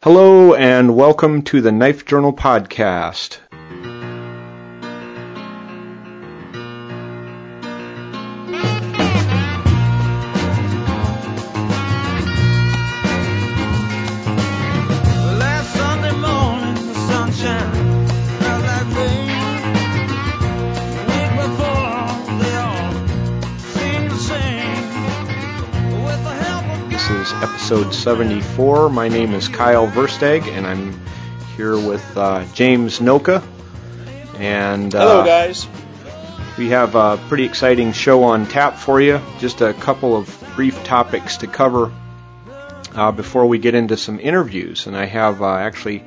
Hello and welcome to the Knife Journal Podcast. Episode 74. My name is Kyle Versteeg, and I'm here with James Noka. And hello, guys. We have a pretty exciting show on tap for you. Just a couple of brief topics to cover before we get into some interviews. And I have actually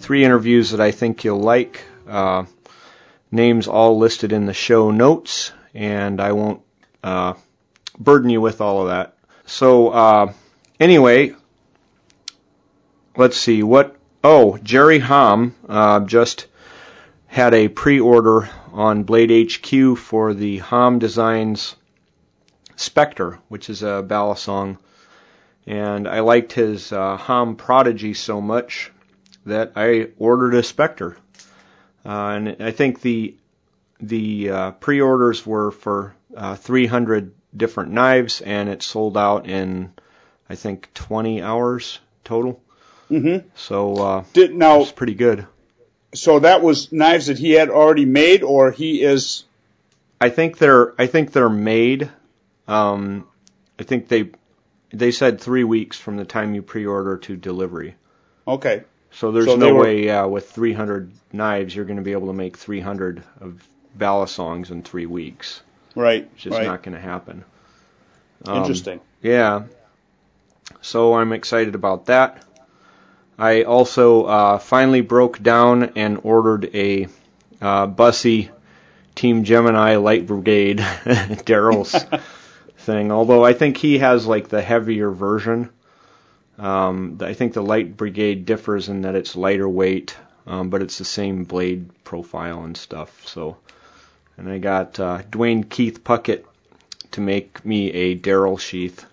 three interviews that I think you'll like. Names all listed in the show notes, and I won't burden you with all of that. So, anyway, let's see what. Oh, Jerry Hom just had a pre-order on Blade HQ for the Hom Designs Spectre, which is a balisong, and I liked his Hom Prodigy so much that I ordered a Spectre, and I think the pre-orders were for 300 different knives, and it sold out in, I think, 20 hours total. Mm-hmm. So it's pretty good. So that was knives that he had already made, or he is? I think they're made. I think they said 3 weeks from the time you pre-order to delivery. Okay. So there's no way with 300 knives you're going to be able to make 300 of balisongs in 3 weeks. Right. It's just not going to happen. Interesting. Yeah. So I'm excited about that. I also finally broke down and ordered a Bussey Team Gemini Light Brigade, Daryl's thing. Although I think he has like the heavier version. I think the Light Brigade differs in that it's lighter weight, but it's the same blade profile and stuff. So, and I got Dwayne Keith Puckett to make me a Daryl sheath.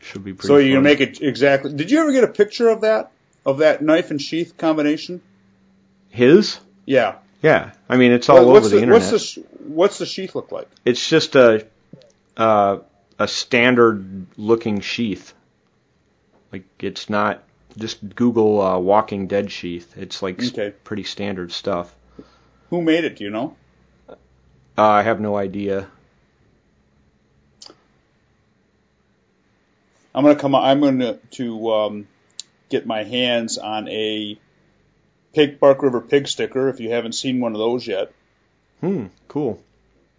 Should be pretty. So you're going to make it exactly. Did you ever get a picture of that? Of that knife and sheath combination? His? Yeah. Yeah. I mean, it's all over the internet. What's the sheath look like? It's just a standard looking sheath. Like, it's not. Just Google Walking Dead sheath. It's like pretty standard stuff. Who made it? Do you know? I have no idea. I'm going to get my hands on a Bark River pig sticker, if you haven't seen one of those yet. Cool.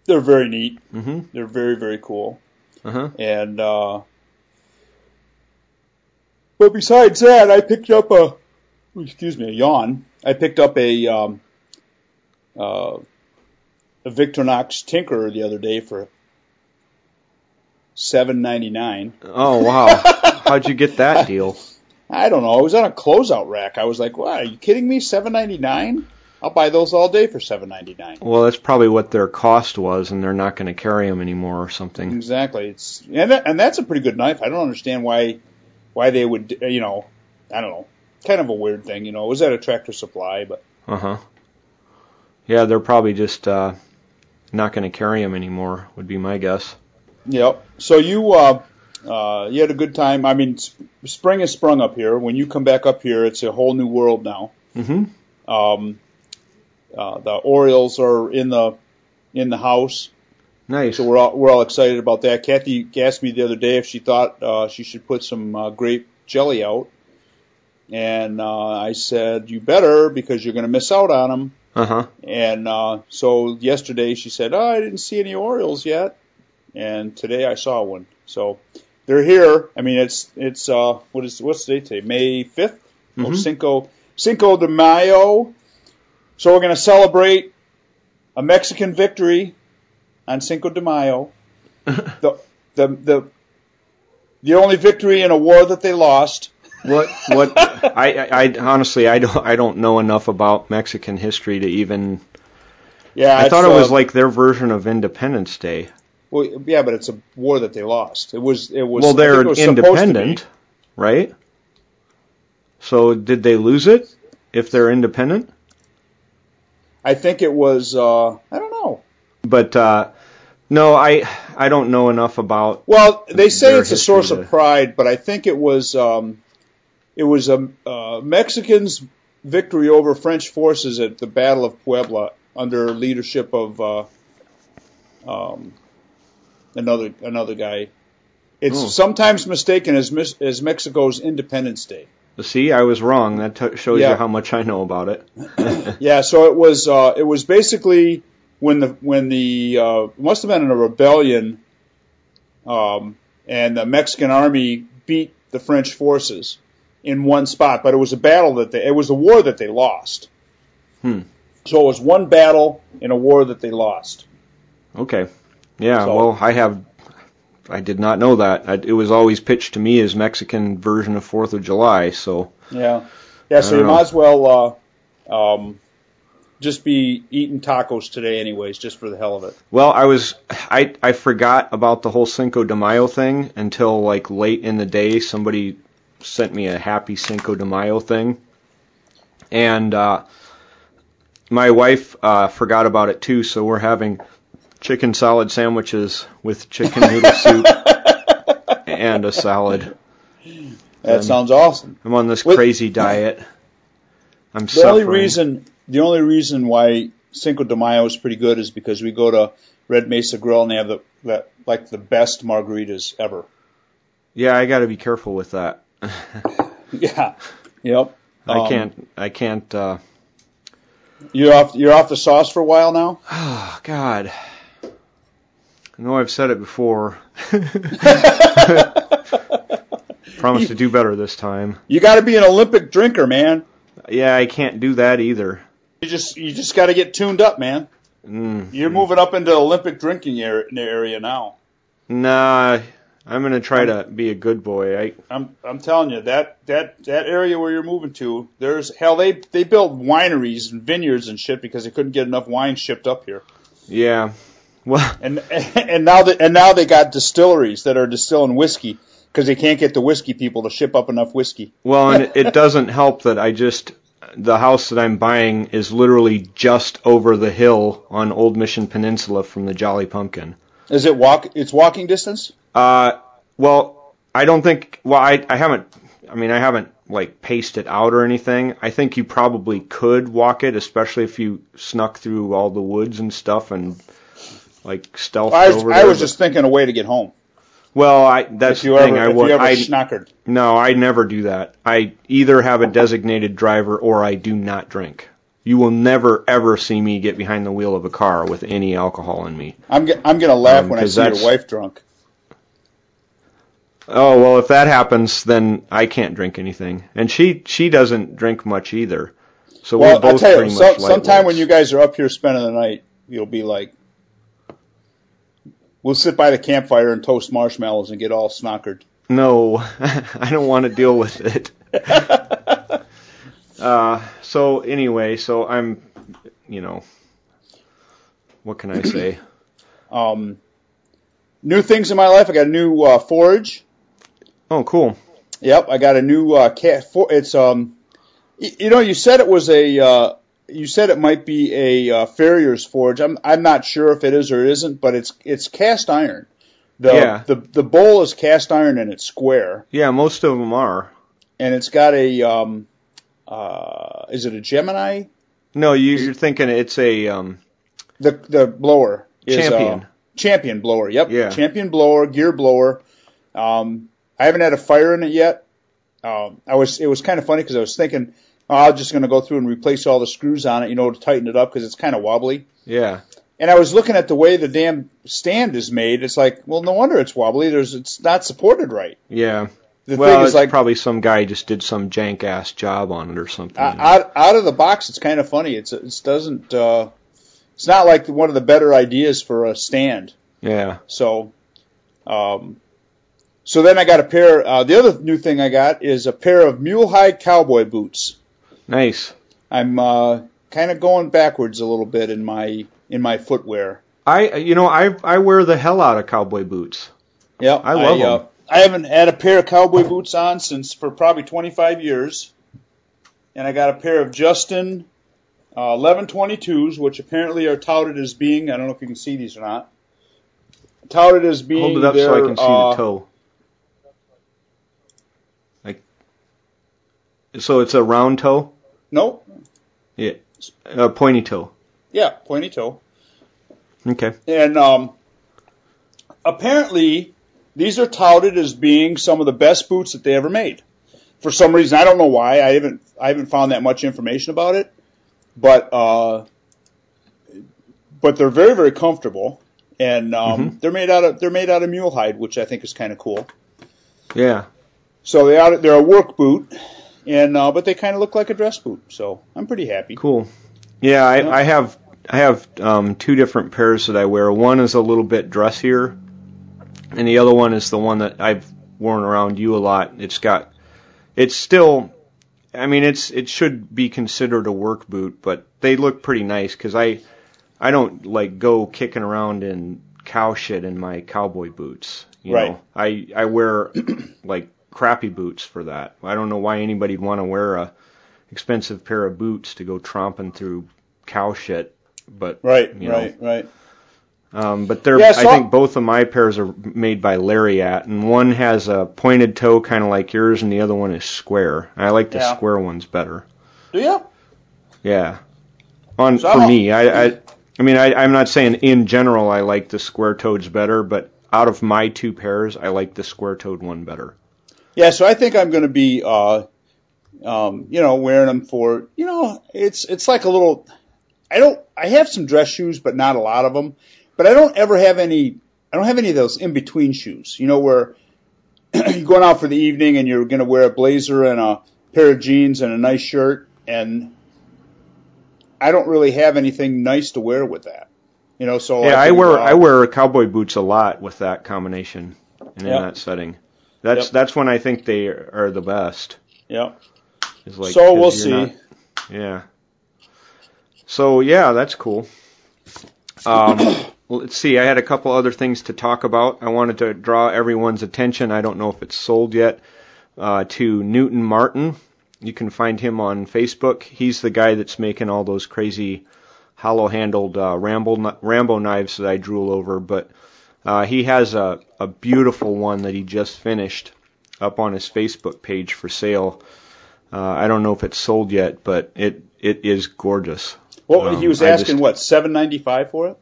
They're very neat. Mm-hmm. They're very, very cool. Uh-huh. And but besides that, I picked up a Victorinox Tinkerer the other day for $7.99. Oh, wow. How'd you get that deal? I don't know. It was on a closeout rack. I was like, wow, are you kidding me? $7.99? I'll buy those all day for $7.99. Well, that's probably what their cost was, and they're not going to carry them anymore or something. Exactly. And that's a pretty good knife. I don't understand why they would, I don't know. Kind of a weird thing, It was at a Tractor Supply, but. Uh-huh. Yeah, they're probably just not going to carry them anymore, would be my guess. Yep. So you had a good time. I mean, spring has sprung up here. When you come back up here, it's a whole new world now. Mm-hmm. The Orioles are in the house. Nice. So we're all excited about that. Kathy asked me the other day if she thought she should put some grape jelly out, and I said you better because you're going to miss out on them. Uh-huh. And so yesterday she said, "Oh, I didn't see any Orioles yet." And today I saw one. So they're here. I mean, it's what's the date today? May 5th? Mm-hmm. Oh, Cinco de Mayo. So we're going to celebrate a Mexican victory on Cinco de Mayo. the only victory in a war that they lost. What I honestly I don't know enough about Mexican history to even. Yeah, I thought it was like their version of Independence Day. Well, yeah, but it's a war that they lost. It was. Well, they're independent, right? So did they lose it if they're independent? I think it was, I don't know. But, no, I don't know enough about. Well, they say it's a source of pride, but I think it was Mexicans' victory over French forces at the Battle of Puebla under leadership of another guy. It's sometimes mistaken as Mexico's Independence Day. See, I was wrong. That shows you how much I know about it. Yeah, so it was basically when the must have been in a rebellion, and the Mexican army beat the French forces in one spot. But it was a battle it was a war that they lost. So it was one battle in a war that they lost. Okay, yeah. So, well, I did not know that. It was always pitched to me as Mexican version of 4th of July, so... Yeah, so you might as well just be eating tacos today anyways, just for the hell of it. Well, I forgot about the whole Cinco de Mayo thing until, like, late in the day. Somebody sent me a happy Cinco de Mayo thing. And my wife forgot about it, too, so we're having... chicken salad sandwiches with chicken noodle soup and a salad. That sounds awesome. I'm on this crazy diet. I'm suffering. The only reason why Cinco de Mayo is pretty good is because we go to Red Mesa Grill and they have the best margaritas ever. Yeah, I got to be careful with that. Yeah. Yep. I can't. You're off the sauce for a while now. Oh God. I know I've said it before. Promise to do better this time. You got to be an Olympic drinker, man. Yeah, I can't do that either. You just got to get tuned up, man. You're moving up into Olympic drinking area now. Nah, I'm gonna try to be a good boy. I'm telling you that area where you're moving to, there's hell. They built wineries and vineyards and shit because they couldn't get enough wine shipped up here. Yeah. Well, and now they got distilleries that are distilling whiskey because they can't get the whiskey people to ship up enough whiskey. Well, and it doesn't help that the house that I'm buying is literally just over the hill on Old Mission Peninsula from the Jolly Pumpkin. Is it It's walking distance? Well, I don't think. Well, I haven't. I mean, I haven't like paced it out or anything. I think you probably could walk it, especially if you snuck through all the woods and stuff and. Like stealth. I was just thinking a way to get home. Well, that's the thing. If you ever schnockered. No, I never do that. I either have a designated driver or I do not drink. You will never ever see me get behind the wheel of a car with any alcohol in me. I'm gonna laugh when I see your wife drunk. Oh well, if that happens, then I can't drink anything, and she doesn't drink much either. So we're both pretty much lightweights. Sometime when you guys are up here spending the night, you'll be like. We'll sit by the campfire and toast marshmallows and get all snockered. No, I don't want to deal with it. So anyway, so I'm, what can I say? New things in my life. I got a new forge. Oh, cool. Yep, I got a new cat. It's you said it was a. You said it might be a farrier's forge. I'm not sure if it is or isn't, but it's cast iron. The bowl is cast iron and it's square. Yeah, most of them are. And it's got a is it a Gemini? No, you're thinking it's a the blower is Champion. Champion blower. Yep. Yeah. Champion blower, gear blower. I haven't had a fire in it yet. It was kind of funny because I was thinking. I'm just going to go through and replace all the screws on it, to tighten it up because it's kind of wobbly. Yeah. And I was looking at the way the damn stand is made. It's like, well, no wonder it's wobbly. It's not supported right. Yeah. The thing is like probably some guy just did some jank ass job on it or something. Out of the box, it's kind of funny. It's not like one of the better ideas for a stand. Yeah. So. So then I got a pair. The other new thing I got is a pair of mule hide cowboy boots. Nice. I'm kind of going backwards a little bit in my footwear. I wear the hell out of cowboy boots. Yeah, I love them. I haven't had a pair of cowboy boots on since for probably 25 years. and I got a pair of Justin 1122s, which apparently are touted as being, I don't know if you can see these or not, touted as being... Hold it up so I can see the toe. So it's a round toe? No. Yeah, a pointy toe. Yeah, pointy toe. Okay. And apparently these are touted as being some of the best boots that they ever made. For some reason, I don't know why. I haven't found that much information about it, but they're very, very comfortable, and they're made out of mule hide, which I think is kind of cool. Yeah. So they're a work boot. And but they kind of look like a dress boot, so I'm pretty happy. Cool. Yeah, I have two different pairs that I wear. One is a little bit dressier, and the other one is the one that I've worn around you a lot. It should be considered a work boot, but they look pretty nice because I don't like go kicking around in cow shit in my cowboy boots. You know, I wear like crappy boots for that. I don't know why anybody'd want to wear a expensive pair of boots to go tromping through cow shit, but but they're I think both of my pairs are made by Lariat, and one has a pointed toe kind of like yours, and the other one is square. I like the square ones better. Do you? Yeah. I'm not saying in general I like the square toes better, but out of my two pairs, I like the square toed one better. Yeah, so I think I'm going to be, wearing them for, it's like a little, I have some dress shoes, but not a lot of them, but I don't have any of those in-between shoes, where you're going out for the evening and you're going to wear a blazer and a pair of jeans and a nice shirt, and I don't really have anything nice to wear with that, so. Yeah, I wear cowboy boots a lot with that combination and in that setting. That's when I think they are the best. Yeah. So we'll see. So, yeah, that's cool. Let's see. I had a couple other things to talk about. I wanted to draw everyone's attention. I don't know if it's sold yet, to Newton Martin. You can find him on Facebook. He's the guy that's making all those crazy hollow-handled Rambo knives that I drool over, but... he has a beautiful one that he just finished up on his Facebook page for sale. I don't know if it's sold yet, but it is gorgeous. Well, he was asking $795 for it?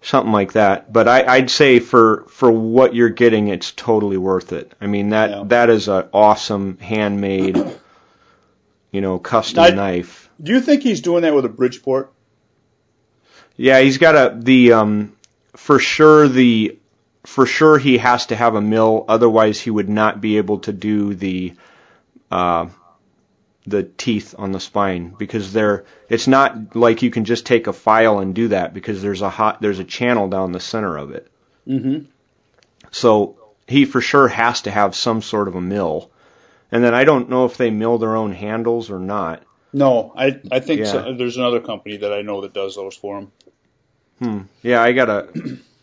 Something like that. But I'd say for what you're getting, it's totally worth it. I mean, that is an awesome handmade, custom knife. Do you think he's doing that with a Bridgeport? Yeah, he's got For sure he has to have a mill, otherwise he would not be able to do the teeth on the spine, because it's not like you can just take a file and do that, because there's a channel down the center of it. Mm-hmm. So he for sure has to have some sort of a mill, and then I don't know if they mill their own handles or not. No, I think so. There's another company that I know that does those for him. Yeah,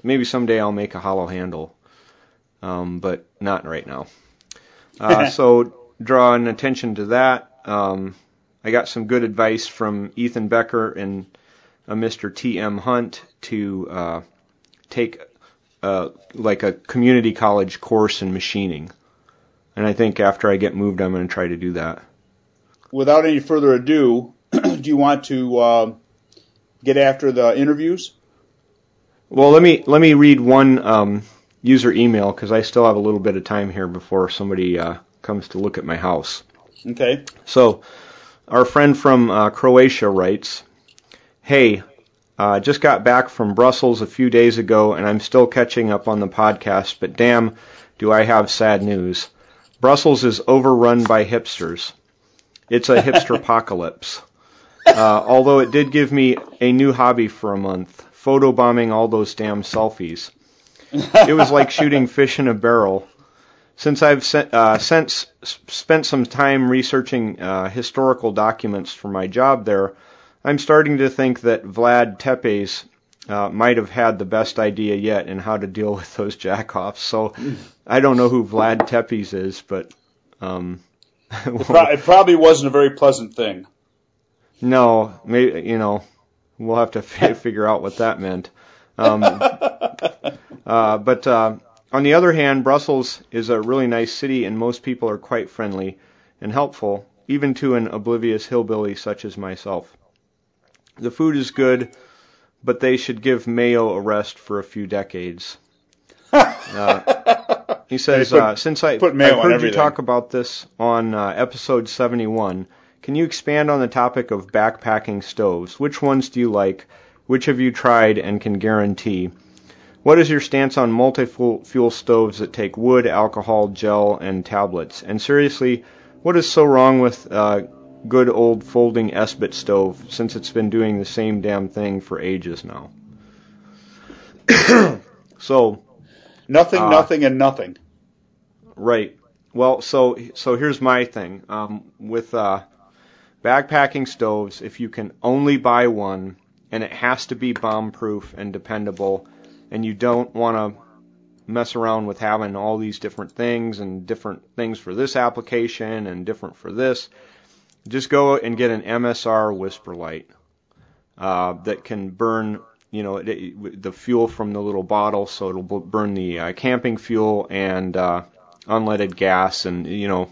maybe someday I'll make a hollow handle, but not right now. So drawing attention to that, I got some good advice from Ethan Becker and Mr. T.M. Hunt to take a community college course in machining. And I think after I get moved, I'm going to try to do that. Without any further ado, do you want to get after the interviews? Well, let me read one user email, because I still have a little bit of time here before somebody comes to look at my house. Okay. So our friend from Croatia writes, "Hey, just got back from Brussels a few days ago, and I'm still catching up on the podcast, but damn, do I have sad news. Brussels is overrun by hipsters. It's a hipsterpocalypse. Although it did give me a new hobby for a month. Photobombing all those damn selfies. It was like shooting fish in a barrel. Since I've since spent some time researching historical documents for my job there, I'm starting to think that Vlad Tepes might have had the best idea yet in how to deal with those jackoffs. So I don't know who Vlad Tepes is, but It probably wasn't a very pleasant thing. No, maybe, you know, we'll have to figure out what that meant. But on the other hand, Brussels is a really nice city, and most people are quite friendly and helpful, even to an oblivious hillbilly such as myself. The food is good, but they should give Mayo a rest for a few decades. He says, since I've heard you talk about this on episode 71, can you expand on the topic of backpacking stoves? Which ones do you like? Which have you tried and can guarantee? What is your stance on multi-fuel stoves that take wood, alcohol, gel, and tablets? And seriously, what is so wrong with good old folding SBIT stove, since it's been doing the same damn thing for ages now? So, nothing, and nothing. Right. Well, so here's my thing. With backpacking stoves, if you can only buy one, and it has to be bomb-proof and dependable, and you don't want to mess around with having all these different things and different things for this application and different for this, just go and get an MSR Whisper Light that can burn, you know, the fuel from the little bottle, so it'll burn the camping fuel and unleaded gas and, you know,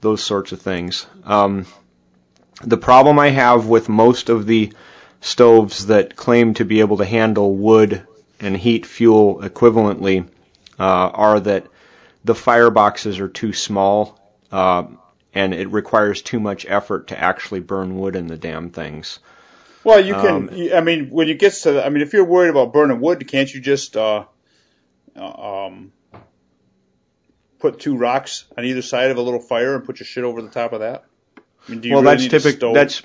those sorts of things. The problem I have with most of the stoves that claim to be able to handle wood and heat fuel equivalently are that the fireboxes are too small, and it requires too much effort to actually burn wood in the damn things. Well, you can, when it gets to the, if you're worried about burning wood, can't you just put two rocks on either side of a little fire and put your shit over the top of that? That's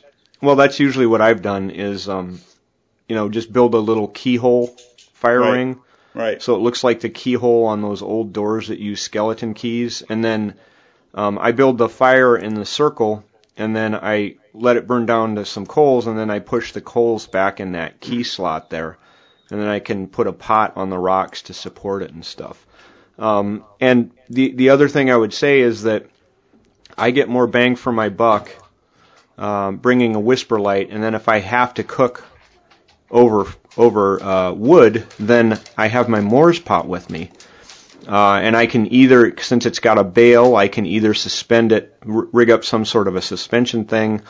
usually what I've done is, just build a little keyhole fire ring. Right. So it looks like the keyhole on those old doors that use skeleton keys. And then I build the fire in the circle, and then I let it burn down to some coals, and then I push the coals back in that key slot there. And then I can put a pot on the rocks to support it and stuff. And the other thing I would say is that I get more bang for my buck bringing a Whisper Light, and then if I have to cook over wood, then I have my Moor's pot with me. And I can either, since it's got a bail, I can either suspend it, rig up some sort of a suspension thing,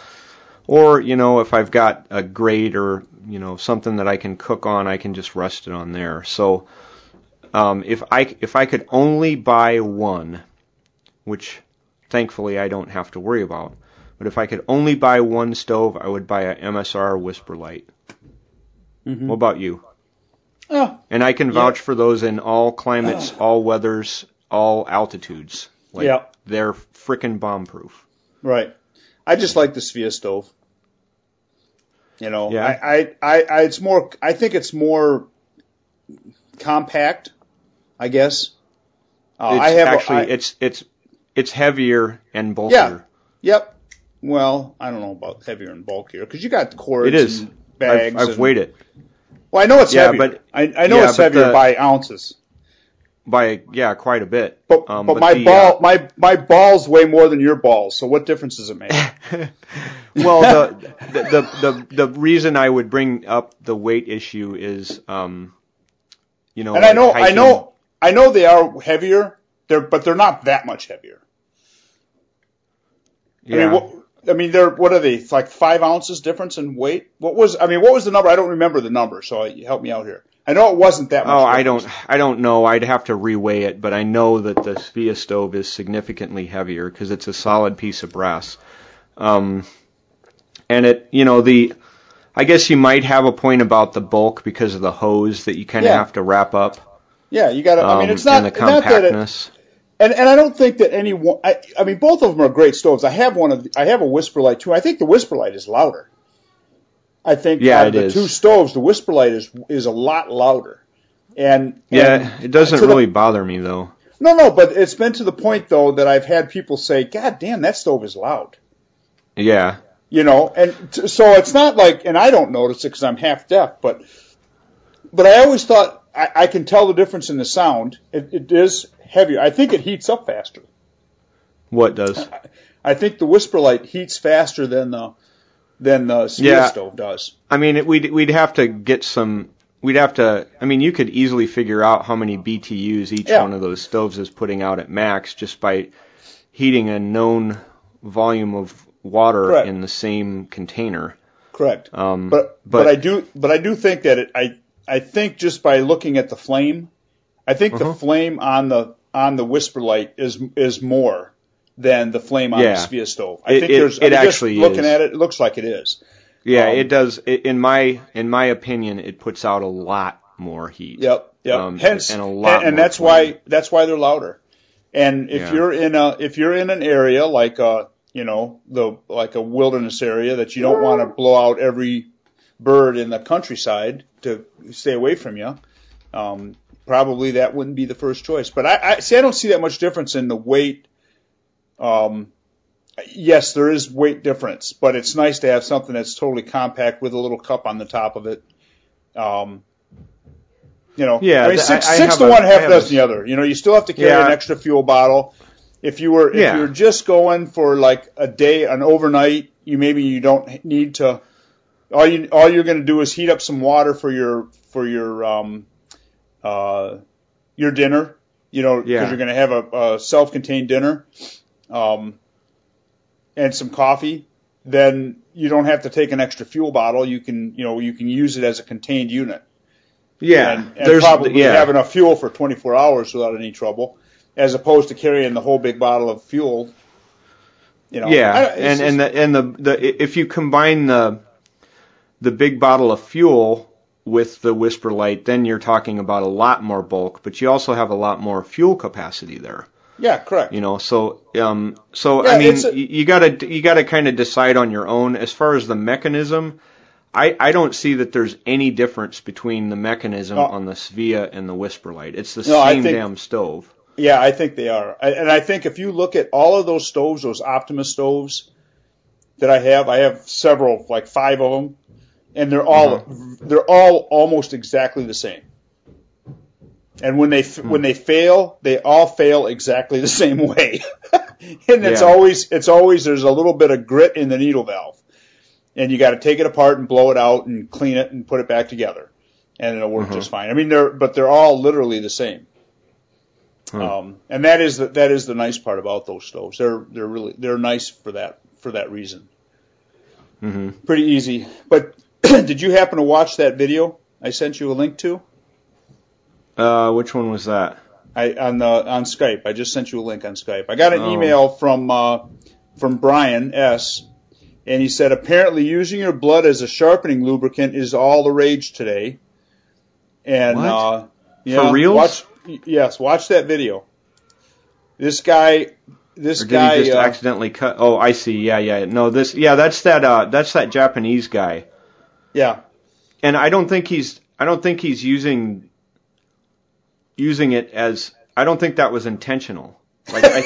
or, you know, if I've got a grate or, you know, something that I can cook on, I can just rest it on there. So if I could only buy one, which thankfully I don't have to worry about, but if I could only buy one stove, I would buy an MSR Whisper Light. Mm-hmm. What about you? Oh, and I can vouch for those in all climates, all weathers, all altitudes. They're frickin' bomb-proof. Right. I just like the Svea stove. You know, yeah. I think it's more compact, I guess. It's heavier and bulkier. Yeah. Yep. Well, I don't know about heavier and bulkier because you got cords. It is. And bags. I've weighed it. Well, I know it's heavier. But, it's heavier by ounces. By quite a bit. But my balls weigh more than your balls. So what difference does it make? Well, the reason I would bring up the weight issue is, and I know they are heavier. But they're not that much heavier. Yeah. What are they? It's like 5 ounces difference in weight. What was the number? I don't remember the number, so help me out here. I know it wasn't that much. I don't know. I'd have to reweigh it, but I know that the Svea stove is significantly heavier because it's a solid piece of brass. And it, I guess you might have a point about the bulk because of the hose that you kind of have to wrap up. Yeah, you got to. It's not, and the compactness. And I don't think that any one. Both of them are great stoves. I have a Whisper Light too. I think the Whisper Light is louder. I think two stoves, the Whisper Light is a lot louder. And it doesn't really bother me though. No, but it's been to the point though that I've had people say, "God damn, that stove is loud." Yeah. You know, and so it's not like, and I don't notice it because I'm half deaf, but I always thought. I can tell the difference in the sound. It is heavier. I think it heats up faster. What does? I think the Whisperlight heats faster than the steel stove does. I mean, we'd have to get some. We'd have to. I mean, you could easily figure out how many BTUs each one of those stoves is putting out at max just by heating a known volume of water in the same container. Correct. But I do think that I think just by looking at the flame, I think the flame on the Whisperlight is more than the flame on the Sphere stove. I think, looking at it, it looks like it is. Yeah, it does. In my opinion, it puts out a lot more heat. Yep. Hence, that's why they're louder. And if you're in an area like a wilderness area that you don't want to blow out every bird in the countryside to stay away from you, probably that wouldn't be the first choice. But I don't see that much difference in the weight. Yes, there is weight difference, but it's nice to have something that's totally compact with a little cup on the top of it. Six to one, half dozen the other. You know, you still have to carry an extra fuel bottle. If you're just going for like a day, an overnight, you don't need to. All you're going to do is heat up some water for your dinner. Because you're going to have a self-contained dinner. And some coffee, then you don't have to take an extra fuel bottle. You can use it as a contained unit. Yeah, and probably have enough fuel for 24 hours without any trouble, as opposed to carrying the whole big bottle of fuel. If you combine the big bottle of fuel with the Whisperlight, then you're talking about a lot more bulk, but you also have a lot more fuel capacity there. Yeah, correct. You gotta kind of decide on your own. As far as the mechanism, I don't see that there's any difference between the mechanism on the Svea and the Whisperlight. It's the same damn stove. Yeah, I think they are. I think if you look at all of those stoves, those Optimus stoves that I have several, like 5 of them, and they're all almost exactly the same. And when they fail, they all fail exactly the same way. And it's always there's a little bit of grit in the needle valve, and you got to take it apart and blow it out and clean it and put it back together, and it'll work just fine. I mean, they're all literally the same. And that is the nice part about those stoves. They're really nice for that reason. Mm-hmm. Pretty easy. But did you happen to watch that video I sent you a link to? Which one was that? On Skype. I just sent you a link on Skype. I got an email from Brian S., and he said, apparently using your blood as a sharpening lubricant is all the rage today. And what? For real? Watch that video. This guy he just accidentally cut. Oh, I see. Yeah. No, that's that Japanese guy. Yeah. And I don't think he's using it as, I don't think that was intentional. Like, I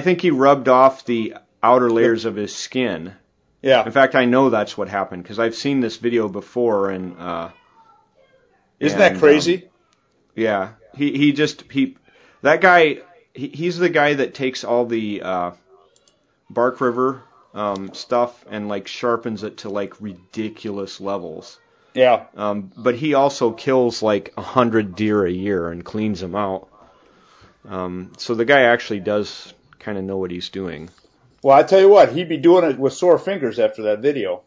think he rubbed off the outer layers of his skin. Yeah. In fact, I know that's what happened because I've seen this video before. And isn't that crazy? Yeah. He's the guy that takes all the Bark River stuff and like sharpens it to like ridiculous levels. Yeah. But he also kills like 100 deer a year and cleans them out. So the guy actually does kind of know what he's doing. Well, I tell you what, he'd be doing it with sore fingers after that video.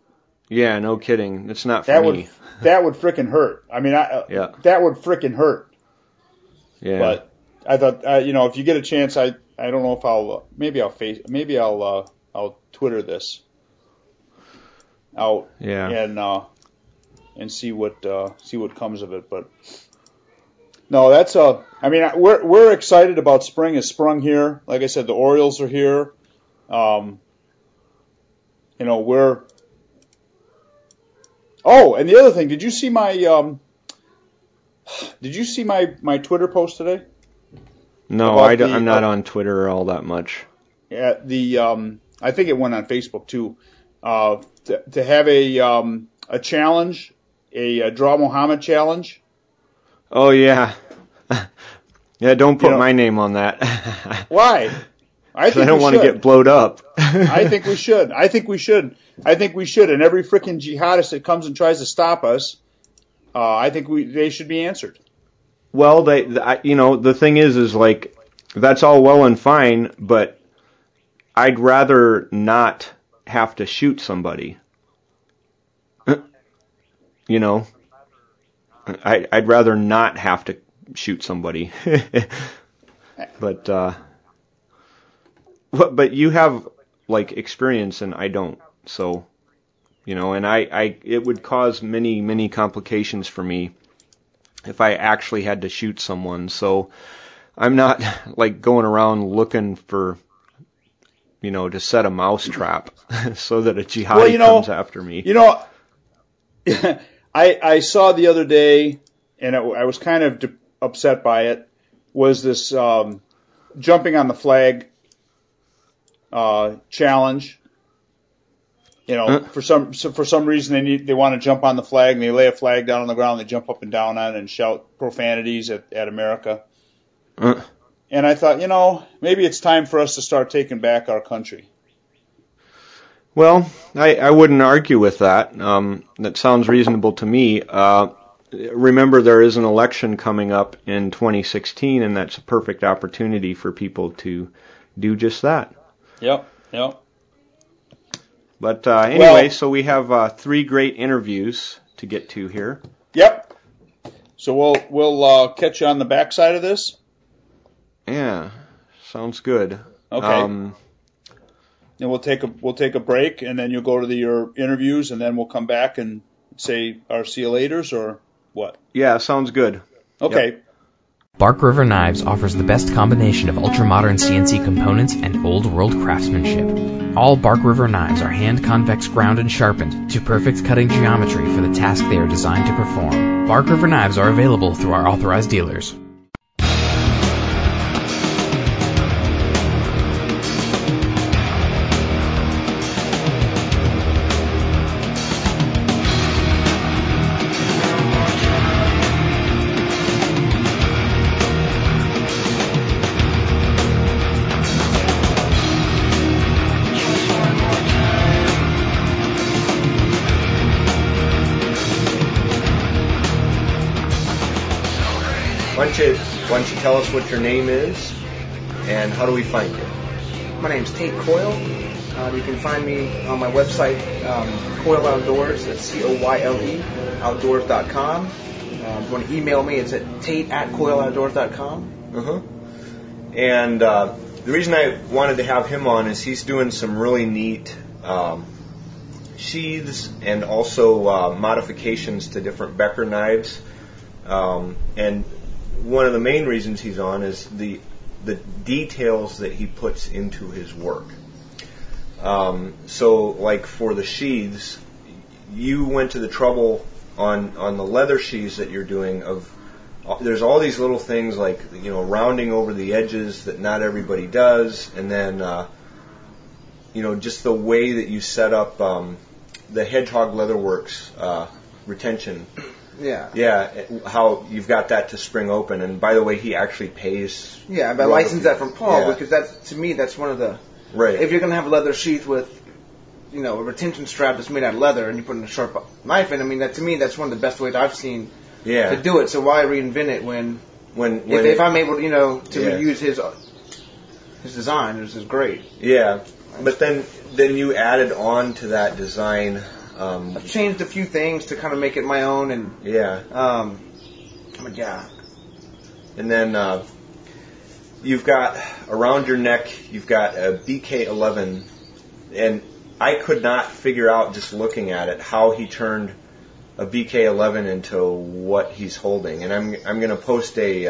Yeah, no kidding. It's not funny. That would frickin' hurt. I mean, that would frickin' hurt. Yeah. But I thought, if you get a chance, I don't know if I'll Twitter this out. Yeah. And see what comes of it. But no, we're excited about spring has sprung here. Like I said, the Orioles are here. And the other thing, did you see my my Twitter post today? No, I'm not on Twitter all that much. Yeah, I think it went on Facebook too. To have a challenge. A Draw Muhammad challenge. Oh yeah, don't put my name on that. Why? I don't want to get blowed up. I think we should. And every freaking jihadist that comes and tries to stop us, I think they should be answered. Well, the thing is like, that's all well and fine, but I'd rather not have to shoot somebody. You know, I'd rather not have to shoot somebody. But you have like experience and I don't, so you know, and it would cause many, many complications for me if I actually had to shoot someone. So I'm not like going around looking for, you know, to set a mouse trap so that a jihadi comes after me. You know, I saw the other day, and I was kind of upset by it, was this jumping on the flag challenge. You know, for some reason they want to jump on the flag, and they lay a flag down on the ground, and they jump up and down on it and shout profanities at America. And I thought, you know, maybe it's time for us to start taking back our country. Well, I wouldn't argue with that. That sounds reasonable to me. Remember, there is an election coming up in 2016, and that's a perfect opportunity for people to do just that. Yep. But anyway, so we have three great interviews to get to here. Yep. So we'll catch you on the backside of this. Yeah, sounds good. Okay. And we'll take a break, and then you'll go to your interviews, and then we'll come back and say our see you laters or what? Yeah, sounds good. Okay. Yep. Bark River Knives offers the best combination of ultra-modern CNC components and old-world craftsmanship. All Bark River Knives are hand-convex ground and sharpened to perfect cutting geometry for the task they are designed to perform. Bark River Knives are available through our authorized dealers. Why don't you tell us what your name is and how do we find you? My name's Tate Coyle. You can find me on my website, Coyle Outdoors. That's Coyle, outdoors.com. If you want to email me, it's at tate@coyleoutdoors.com. And the reason I wanted to have him on is he's doing some really neat sheaths and also modifications to different Becker knives. And one of the main reasons he's on is the details that he puts into his work. So, like for the sheaths, you went to the trouble on the leather sheaths that you're doing. There's all these little things like, you know, rounding over the edges that not everybody does, and then you know, just the way that you set up the Hedgehog Leatherworks retention. Yeah. How you've got that to spring open, and by the way, he actually pays. Yeah, but I licensed that from Paul because that's, to me, that's one of the. Right. If you're gonna have a leather sheath with, you know, a retention strap that's made out of leather, and you put in a sharp knife in, I mean, that to me, that's one of the best ways I've seen. Yeah. To do it, so why reinvent it when if I'm able, you know, to reuse his design, which is great. Yeah, but then you added on to that design. I've changed a few things to kind of make it my own, and and then you've got around your neck, you've got a BK-11, and I could not figure out just looking at it how he turned a BK-11 into what he's holding, and I'm going to post a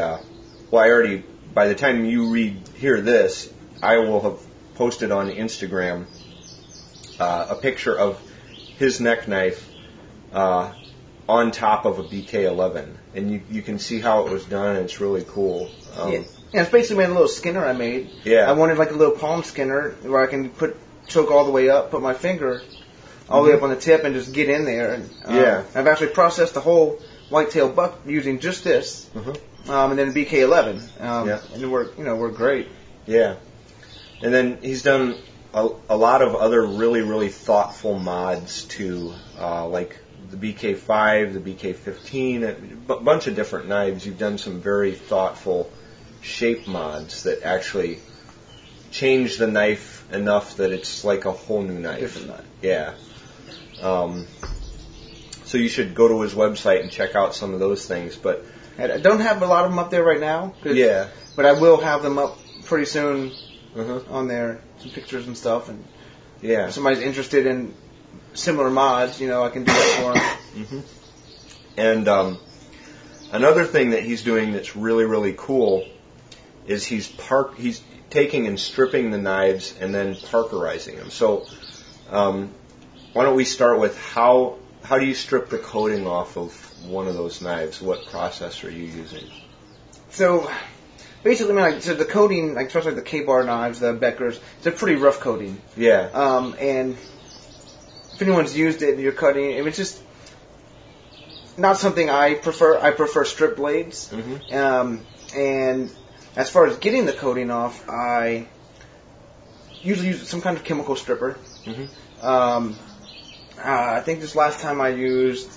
well, I already, by the time you hear this, I will have posted on Instagram a picture of his neck knife on top of a BK-11, and you can see how it was done, and it's really cool. Yeah, it's basically made a little skinner I made. Yeah. I wanted like a little palm skinner where I can choke all the way up, put my finger all the way up on the tip, and just get in there. And, I've actually processed the whole whitetail buck using just this, and then a BK-11, and we're great. Yeah. And then he's done a lot of other really, really thoughtful mods too, like the BK5, the BK15, a bunch of different knives. You've done some very thoughtful shape mods that actually change the knife enough that it's like a whole new knife. Different knife. Yeah. So you should go to his website and check out some of those things. But I don't have a lot of them up there right now. Yeah. But I will have them up pretty soon on there, some pictures and stuff. And yeah, if somebody's interested in similar mods, you know, I can do that for them. And another thing that he's doing that's really, really cool is he's taking and stripping the knives and then parkerizing them. So why don't we start with how do you strip the coating off of one of those knives? What process are you using? So basically, so the coating, like especially the K-Bar knives, the Beckers, it's a pretty rough coating. Yeah. And if anyone's used it and you're cutting, it's just not something I prefer. I prefer strip blades. And as far as getting the coating off, I usually use some kind of chemical stripper. I think this last time I used,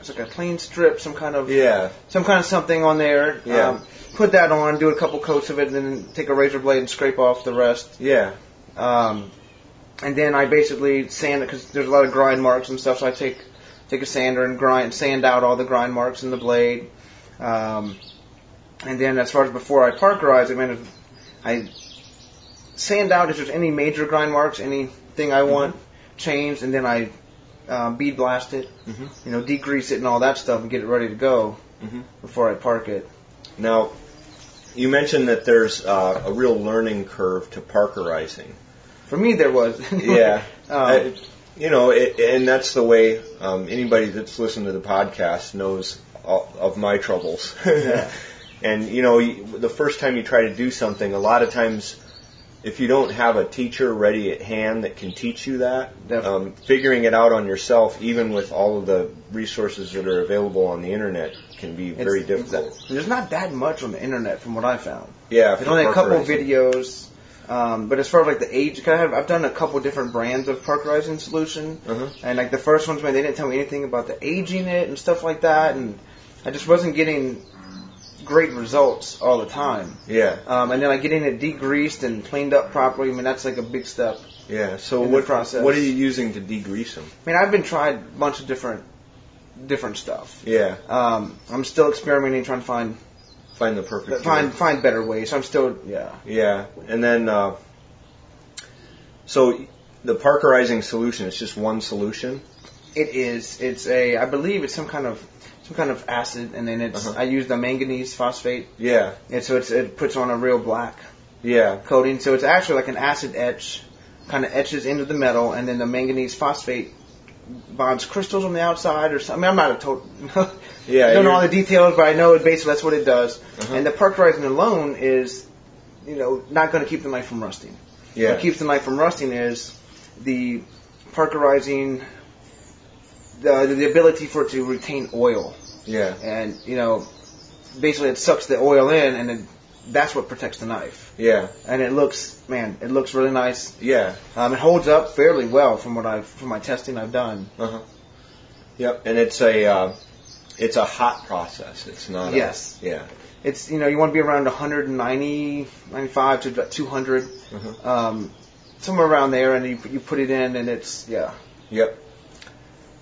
it's like a clean strip, some kind of something on there. Yeah. Put that on, do a couple coats of it, and then take a razor blade and scrape off the rest. Yeah. And then I basically sand it because there's a lot of grind marks and stuff. So I take a sander and sand out all the grind marks in the blade. And then as far as before I parkerize, I sand out if there's any major grind marks, anything I want changed, and then I bead blast it, degrease it and all that stuff and get it ready to go before I park it. Now, you mentioned that there's a real learning curve to parkerizing. For me, there was. Yeah. And that's the way anybody that's listened to the podcast knows of my troubles. Yeah. And, the first time you try to do something, a lot of times, if you don't have a teacher ready at hand that can teach you that, figuring it out on yourself, even with all of the resources that are available on the internet, can be very difficult. There's not that much on the internet from what I found. Yeah. There's only a couple videos. But as far as like the age, I've done a couple different brands of parkerizing solution, and like the first ones, they didn't tell me anything about the aging it and stuff like that, and I just wasn't getting great results all the time. Yeah. And then getting it degreased and cleaned up properly, that's like a big step. Yeah. So in the process. What are you using to degrease them? I've been tried a bunch of different stuff. Yeah. I'm still experimenting, trying to find the perfect. Find better ways. I'm still Yeah, and then so the parkerizing solution is just one solution. It is. I believe it's some kind of acid, and then it's I use the manganese phosphate. Yeah. And so it puts on a real black. Yeah. Coating. So it's actually like an acid etch, kind of etches into the metal, and then the manganese phosphate bonds crystals on the outside or something. I'm not a total. Yeah, I don't know all the details, but I know basically that's what it does. And the parkerizing alone is, not going to keep the knife from rusting. Yeah. What keeps the knife from rusting is the parkerizing, the ability for it to retain oil. Yeah. And, basically it sucks the oil in, and that's what protects the knife. Yeah. And it looks really nice. Yeah. It holds up fairly well from my testing I've done. Yep. And it's it's a hot process. It's not. Yes. It's you want to be around 190, 95 to 200, somewhere around there, and you put it in, and it's Yep.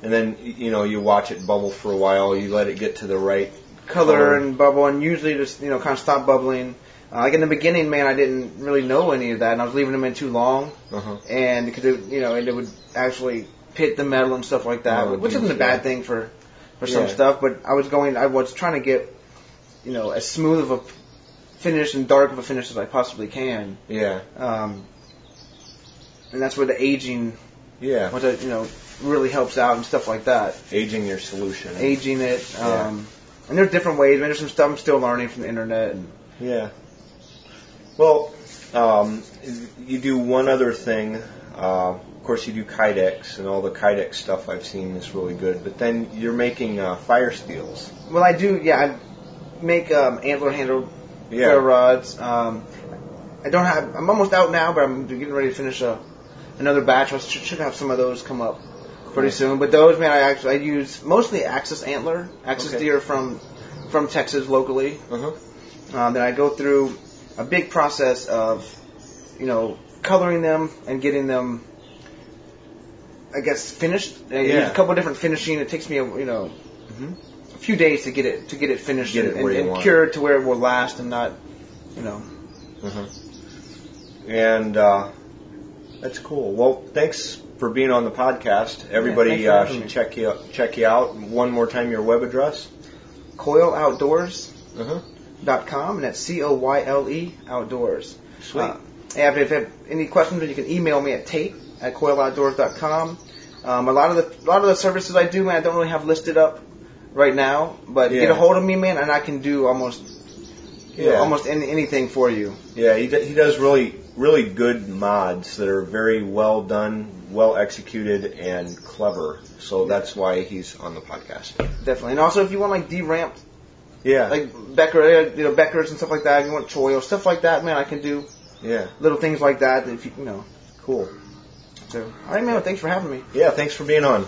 And then you watch it bubble for a while. You let it get to the right color and bubble, and usually just kind of stop bubbling. Like in the beginning, I didn't really know any of that, and I was leaving them in too long, and because it would actually pit the metal and stuff like that, which isn't a bad thing for. Or some stuff, but I was trying to get, as smooth of a finish and dark of a finish as I possibly can. Yeah. And that's where the aging, once I, really helps out and stuff like that. Aging your solution. Aging it. And there's different ways. There's some stuff I'm still learning from the internet. And yeah. Well, you do one other thing. Of course, you do Kydex, and all the Kydex stuff I've seen is really good. But then you're making fire steels. Well, I do. I make antler handle fire rods. I don't have. I'm almost out now, but I'm getting ready to finish another batch. I should have some of those come up pretty soon. But those, man, I use mostly Axis antler, deer from Texas locally. Then I go through a big process of, you know, coloring them and getting them, I guess, finished. I use a couple of different finishing. It takes me, a few days to get it finished and cured to where it will last and not, you know. And that's cool. Well, thanks for being on the podcast. Everybody should check you out. One more time, your web address: coiloutdoors.com, and that's COYLE outdoors. Sweet. If you have any questions, you can email me at tate@coiloutdoors.com. A lot of the services I do, man, I don't really have listed up right now, but get a hold of me, man, and I can do almost anything for you. Yeah, he does really good mods that are very well done, well executed, and clever. So that's why he's on the podcast. Definitely, and also if you want like deramped, like Beckers and stuff like that. If you want Choyo, stuff like that, man, I can do little things like that. If you know, cool. So, all right, man. Well, thanks for having me. Yeah, thanks for being on.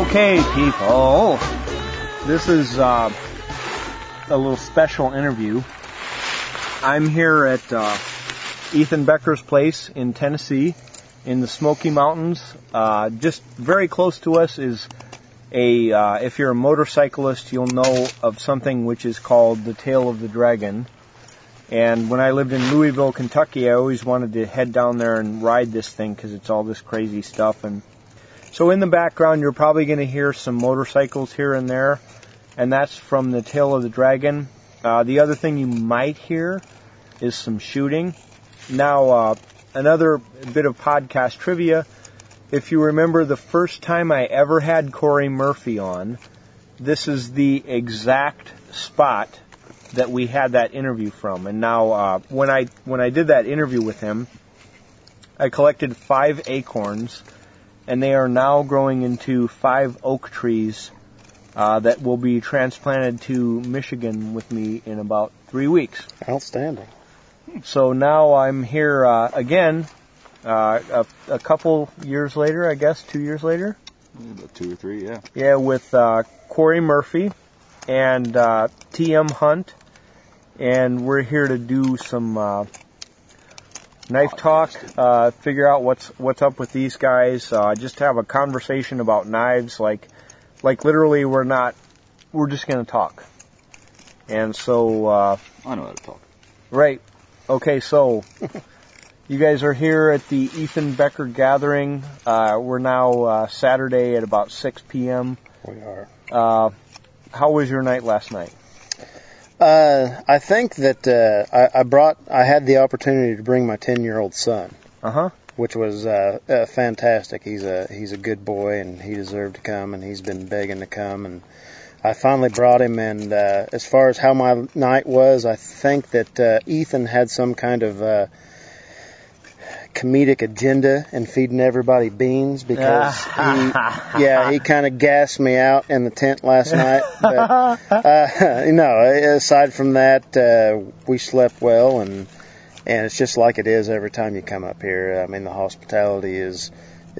Okay, people, this is a little special interview. I'm here at Ethan Becker's place in Tennessee, in the Smoky Mountains. Just very close to us is if you're a motorcyclist, you'll know of something which is called the Tale of the Dragon. And when I lived in Louisville, Kentucky, I always wanted to head down there and ride this thing because it's all this crazy stuff. And so in the background, you're probably going to hear some motorcycles here and there, and that's from the Tale of the Dragon. The other thing you might hear is some shooting. Now, another bit of podcast trivia. If you remember the first time I ever had Corey Murphy on, this is the exact spot that we had that interview from. And now, when I did that interview with him, I collected 5 acorns, and they are now growing into 5 oak trees that will be transplanted to Michigan with me in about 3 weeks. Outstanding. So now I'm here again, a couple years later, I guess, 2 years later? About 2 or 3, yeah. Yeah, with Corey Murphy and T.M. Hunt, and we're here to do some knife talk, figure out what's up with these guys, just have a conversation about knives, like literally we're just gonna talk. And so, I know how to talk. Right. Okay, so, you guys are here at the Ethan Becker gathering. We're now, Saturday at about 6 p.m. We are. How was your night last night? I think that I had the opportunity to bring my 10-year-old son, which was fantastic. He's a good boy, and he deserved to come, and he's been begging to come. And I finally brought him. And as far as how my night was, I think that Ethan had some kind of comedic agenda and feeding everybody beans, because he kind of gassed me out in the tent last night. But, aside from that, we slept well, and it's just like it is every time you come up here. I mean, the hospitality is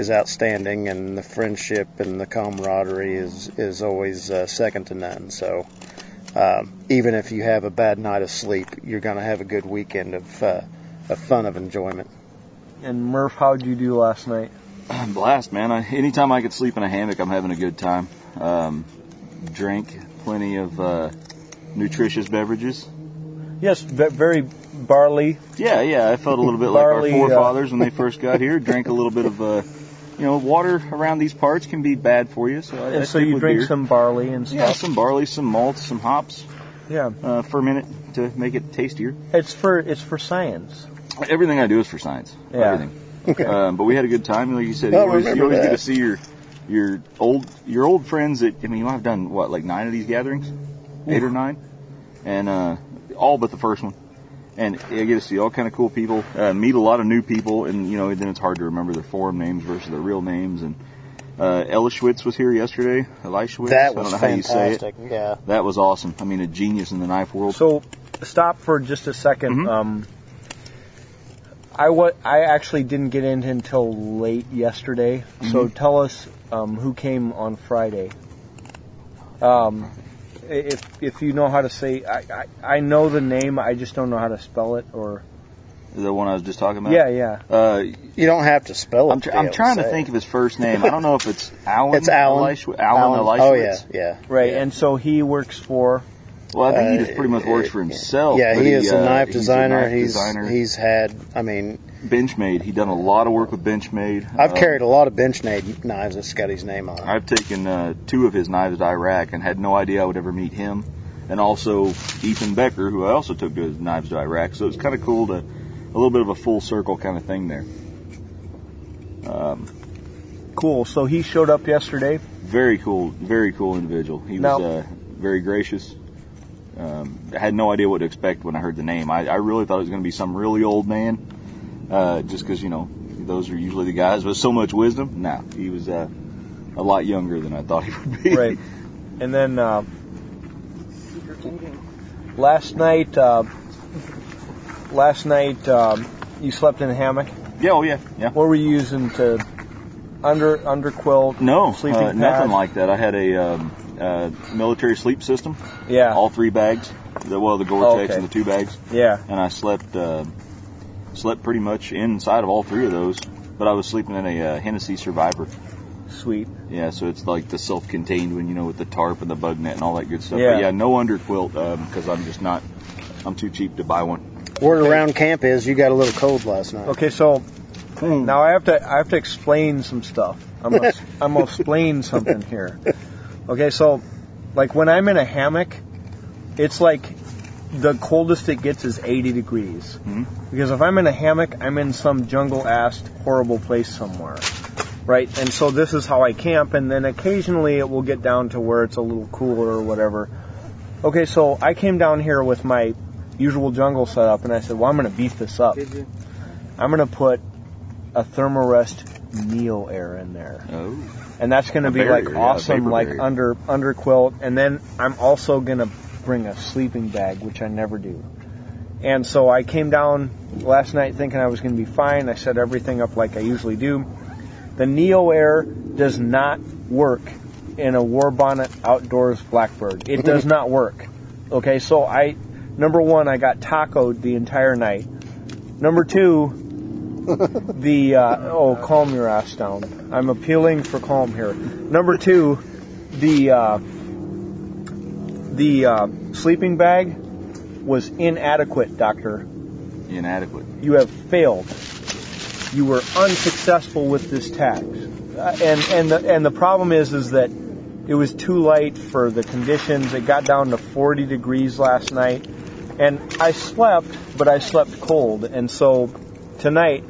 outstanding, and the friendship and the camaraderie is always second to none. So even if you have a bad night of sleep, you're going to have a good weekend of fun, of enjoyment. And Murph, how'd you do last night? Blast, man. Anytime I could sleep in a hammock, I'm having a good time. Drank plenty of nutritious beverages. Yes, very barley. Yeah, I felt a little bit barley, like our forefathers when they first got here. Drank a little bit of, water around these parts can be bad for you. So you drink some barley and stuff. Yeah, some barley, some malts, some hops. Yeah. Ferment it to make it tastier. It's for science. Everything I do is for science. Yeah. Everything. Okay. But we had a good time. Like you said, you always get to see your old friends. I've done, like 9 of these gatherings? 8 or 9? And all but the first one. And I get to see all kind of cool people, meet a lot of new people, and, then it's hard to remember their forum names versus their real names. And Elishewitz was here yesterday. Elishewitz. That was fantastic. How you say it. Yeah. That was awesome. A genius in the knife world. So, stop for just a second. Mm-hmm. I actually didn't get in until late yesterday. Mm-hmm. So tell us who came on Friday. If you know how to say, I know the name, I just don't know how to spell it. Or the one I was just talking about. Yeah. You don't have to spell it. I'm trying to think of his first name. I don't know if it's Alan. It's Alan. Alan Elishewitz. Oh yeah. Right, yeah. And so he works for. Well, I think he just pretty much works for himself. Yeah, he is a knife designer. He's had, Benchmade. He done a lot of work with Benchmade. I've carried a lot of Benchmade knives that's got his name on it. I've taken 2 of his knives to Iraq and had no idea I would ever meet him. And also Ethan Becker, who I also took his knives to Iraq. So it's kind of cool a little bit of a full circle kind of thing there. Cool. So he showed up yesterday. Very cool individual. He was very gracious. I had no idea what to expect when I heard the name. I really thought it was going to be some really old man, just because, those are usually the guys with so much wisdom. No, he was a lot younger than I thought he would be. Right. And then last night, you slept in a hammock? Yeah, yeah. What were you using to underquilt? No, sleeping pad? Nothing like that. I had a... military sleep system. Yeah. All 3 bags. The Gore-Tex and the 2 bags. Yeah. And I slept pretty much inside of all 3 of those, but I was sleeping in a Hennessy Survivor. Sweet. Yeah, so it's like the self-contained one, with the tarp and the bug net and all that good stuff. Yeah. But no underquilt because I'm too cheap to buy one. Word around camp is you got a little cold last night. Okay, so now I have to explain some stuff. I'm gonna explain something here. Okay, so, when I'm in a hammock, it's the coldest it gets is 80 degrees. Mm-hmm. Because if I'm in a hammock, I'm in some jungle-ass, horrible place somewhere, right? And so this is how I camp, and then occasionally it will get down to where it's a little cooler or whatever. Okay, so I came down here with my usual jungle setup, and I said, I'm going to beef this up. Did you? I'm going to put a Thermarest Neo Air in there. Oh. And that's going to be awesome, underquilt. And then I'm also going to bring a sleeping bag, which I never do. And so I came down last night thinking I was going to be fine. I set everything up like I usually do. The Neo Air does not work in a war bonnet outdoors Blackbird. It does not work. Okay, so number 1, I got tacoed the entire night. Number 2. Calm your ass down. I'm appealing for calm here. Number 2, the sleeping bag was inadequate, Doctor. Inadequate. You have failed. You were unsuccessful with this task. And the problem is that it was too light for the conditions. It got down to 40 degrees last night, and I slept, but I slept cold, and so tonight.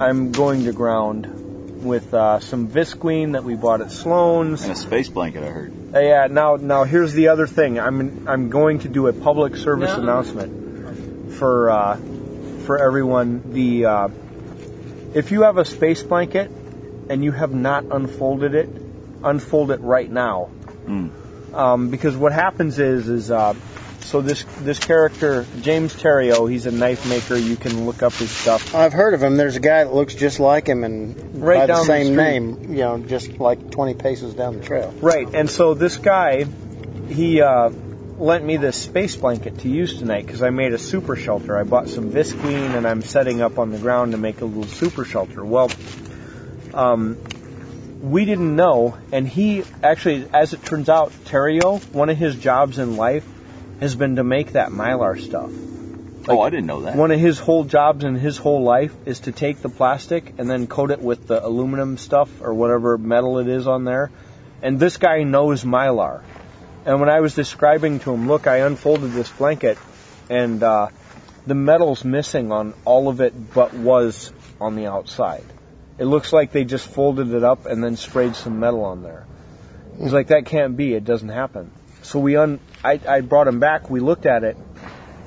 I'm going to ground with some Visqueen that we bought at Sloan's. And a space blanket, I heard. Yeah, now here's the other thing. I'm going to do a public service announcement for everyone. If you have a space blanket and you have not unfolded it, unfold it right now. Mm. Because what happens is so this character, James Terrio, he's a knife maker. You can look up his stuff. I've heard of him. There's a guy that looks just like him and right by down the same name, just like 20 paces down the trail. Right, and so this guy, he lent me this space blanket to use tonight because I made a super shelter. I bought some Visqueen, and I'm setting up on the ground to make a little super shelter. Well, we didn't know, and he actually, as it turns out, Terrio, one of his jobs in life has been to make that Mylar stuff. Like, I didn't know that. One of his whole jobs in his whole life is to take the plastic and then coat it with the aluminum stuff or whatever metal it is on there. And this guy knows Mylar. And when I was describing to him, look, I unfolded this blanket, and the metal's missing on all of it but was on the outside. It looks like they just folded it up and then sprayed some metal on there. He's like, that can't be. It doesn't happen. So I brought him back. We looked at it.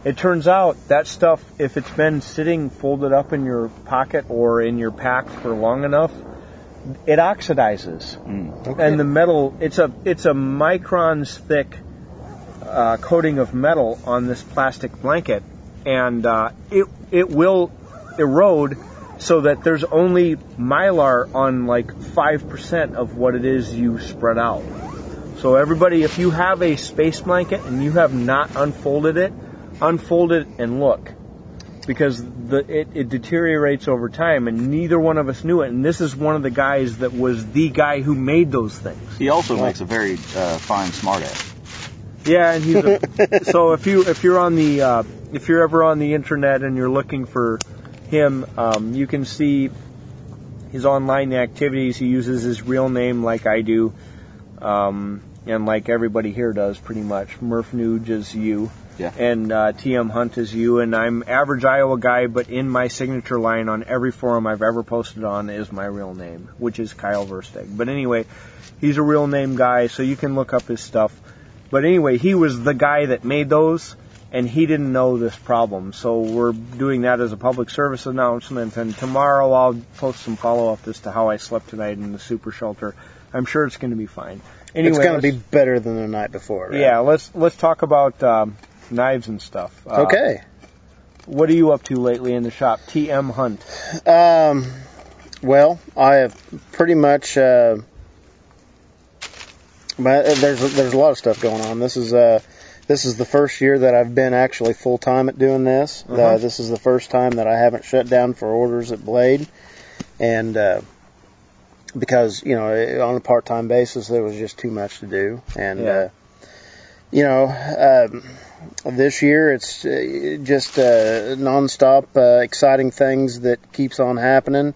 It turns out that stuff, if it's been sitting folded up in your pocket or in your pack for long enough, it oxidizes. Okay. And the metal, it's a microns thick coating of metal on this plastic blanket, and it will erode so that there's only Mylar on like 5% of what it is you spread out. So everybody, if you have a space blanket and you have not unfolded it, unfold it and look. Because it deteriorates over time, and neither one of us knew it. And this is one of the guys that was the guy who made those things. He also makes a very fine smartass. Yeah, and he's so if you're on the if you're ever on the internet and you're looking for him, you can see his online activities. He uses his real name like I do, and like everybody here does, pretty much. MurphNuge is you. Yeah. And T.M. Hunt is you, and I'm average Iowa guy, but in my signature line on every forum I've ever posted on is my real name, which is Kyle Versteeg. But anyway, he's a real name guy, so you can look up his stuff. But anyway, he was the guy that made those, and he didn't know this problem. So we're doing that as a public service announcement, and tomorrow I'll post some follow-up as to how I slept tonight in the super shelter. I'm sure it's going to be fine. Anyway, it's going to be better than the night before, right? Yeah, let's talk about... knives and stuff. Okay. What are you up to lately in the shop? T.M. Hunt. Well, I have pretty much... there's a lot of stuff going on. This is the first year that I've been actually full-time at doing this. Uh-huh. This is the first time that I haven't shut down for orders at Blade. And because, on a part-time basis, there was just too much to do. And, this year it's just nonstop exciting things that keeps on happening.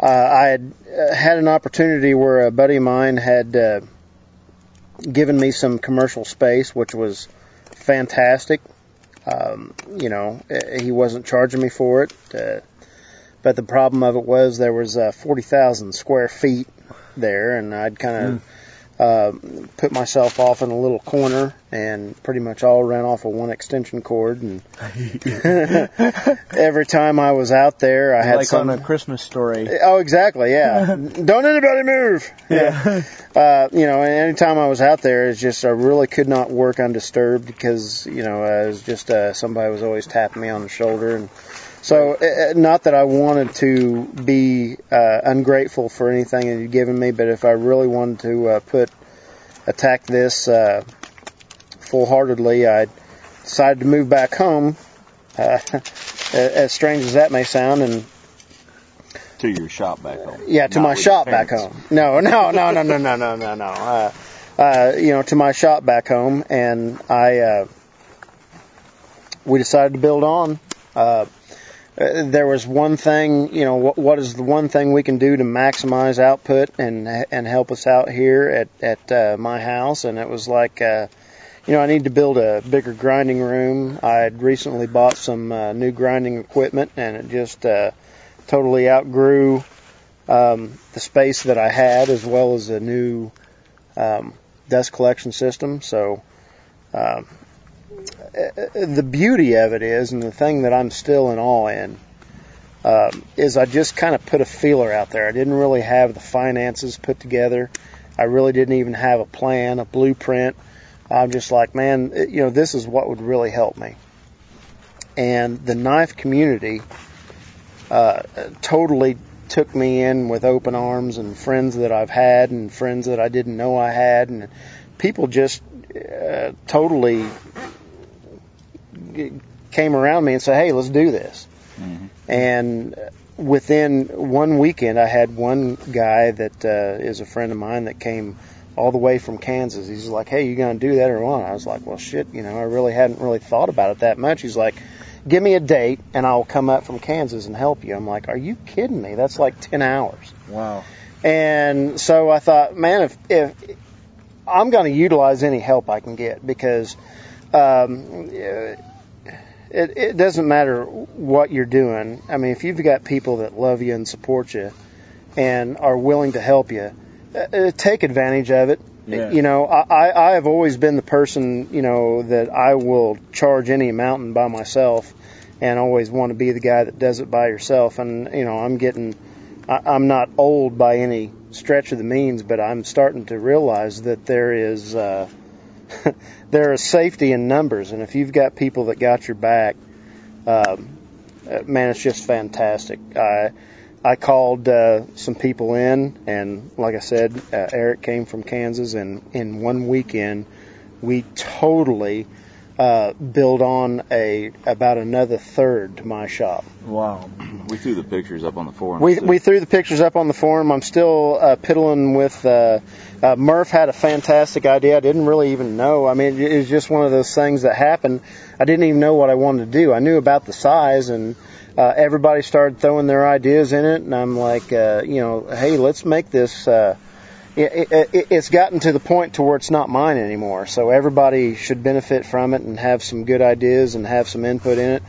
I had an opportunity where a buddy of mine had given me some commercial space, which was fantastic. He wasn't charging me for it, but the problem of it was there was 40,000 square feet there, and I'd kind of... put myself off in a little corner and pretty much all ran off of one extension cord, and every time I was out there I had like some... on a Christmas Story. Oh, exactly, yeah. Don't anybody move. Yeah. Anytime I was out there, it's just I really could not work undisturbed because I was just somebody was always tapping me on the shoulder, and so not that I wanted to be ungrateful for anything that you'd given me, but if I really wanted to attack this full-heartedly, I decided to move back home, as strange as that may sound, and to your shop back home. Yeah, to my shop back home. No. To my shop back home, and we decided to build on. There was one thing, what is the one thing we can do to maximize output and help us out here at my house? And it was like, I need to build a bigger grinding room. I had recently bought some new grinding equipment, and it just totally outgrew the space that I had, as well as a new dust collection system. So... the beauty of it is, and the thing that I'm still in awe in, is I just kind of put a feeler out there. I didn't really have the finances put together. I really didn't even have a plan, a blueprint. I'm just like, man, this is what would really help me. And the knife community totally took me in with open arms, and friends that I've had and friends that I didn't know I had, and people just totally... came around me and said, hey, let's do this. Mm-hmm. And within one weekend, I had one guy that is a friend of mine that came all the way from Kansas. He's like, hey, you going to do that or what? I was like, well, shit, you know, I really hadn't really thought about it that much. He's like, give me a date, and I'll come up from Kansas and help you. I'm like, are you kidding me? That's like 10 hours. Wow. And so I thought, man, if I'm going to utilize any help I can get, because it doesn't matter what you're doing. I mean, if you've got people that love you and support you and are willing to help you, take advantage of it. Yeah. You know, I have always been the person, you know, that I will charge any mountain by myself, and always want to be the guy that does it by yourself. And, you know, I'm not old by any stretch of the means, but I'm starting to realize that there is safety in numbers. And if you've got people that got your back, man, it's just fantastic. I called some people in, and like I said, Eric came from Kansas, and in one weekend, we totally built on about another third to my shop. Wow. We threw the pictures up on the forum. We threw the pictures up on the forum. I'm still piddling with Murph had a fantastic idea. I didn't really even know. I mean, it was just one of those things that happened. I didn't even know what I wanted to do. I knew about the size, and everybody started throwing their ideas in it, and I'm like, you know, hey, let's make this. It's gotten to the point to where it's not mine anymore, so everybody should benefit from it and have some good ideas and have some input in it.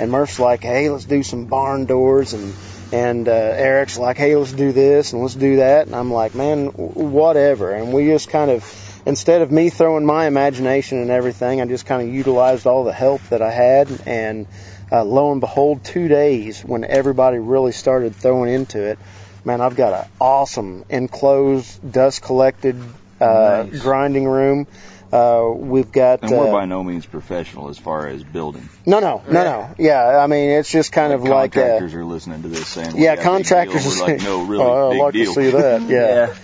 And Murph's like, hey, let's do some barn doors, and Eric's like, hey, let's do this and let's do that. And I'm like, man, whatever. And we just kind of, instead of me throwing my imagination and everything, I just kind of utilized all the help that I had, and lo and behold, 2 days when everybody really started throwing into it, man, I've got an awesome enclosed, dust-collected nice. Grinding room. We've got... And we're by no means professional as far as building. No. Yeah, I mean, it's just kind of like... Contractors are listening to this saying... Yeah, contractors... We're like, no, really, big I'd like deal. To see that, yeah.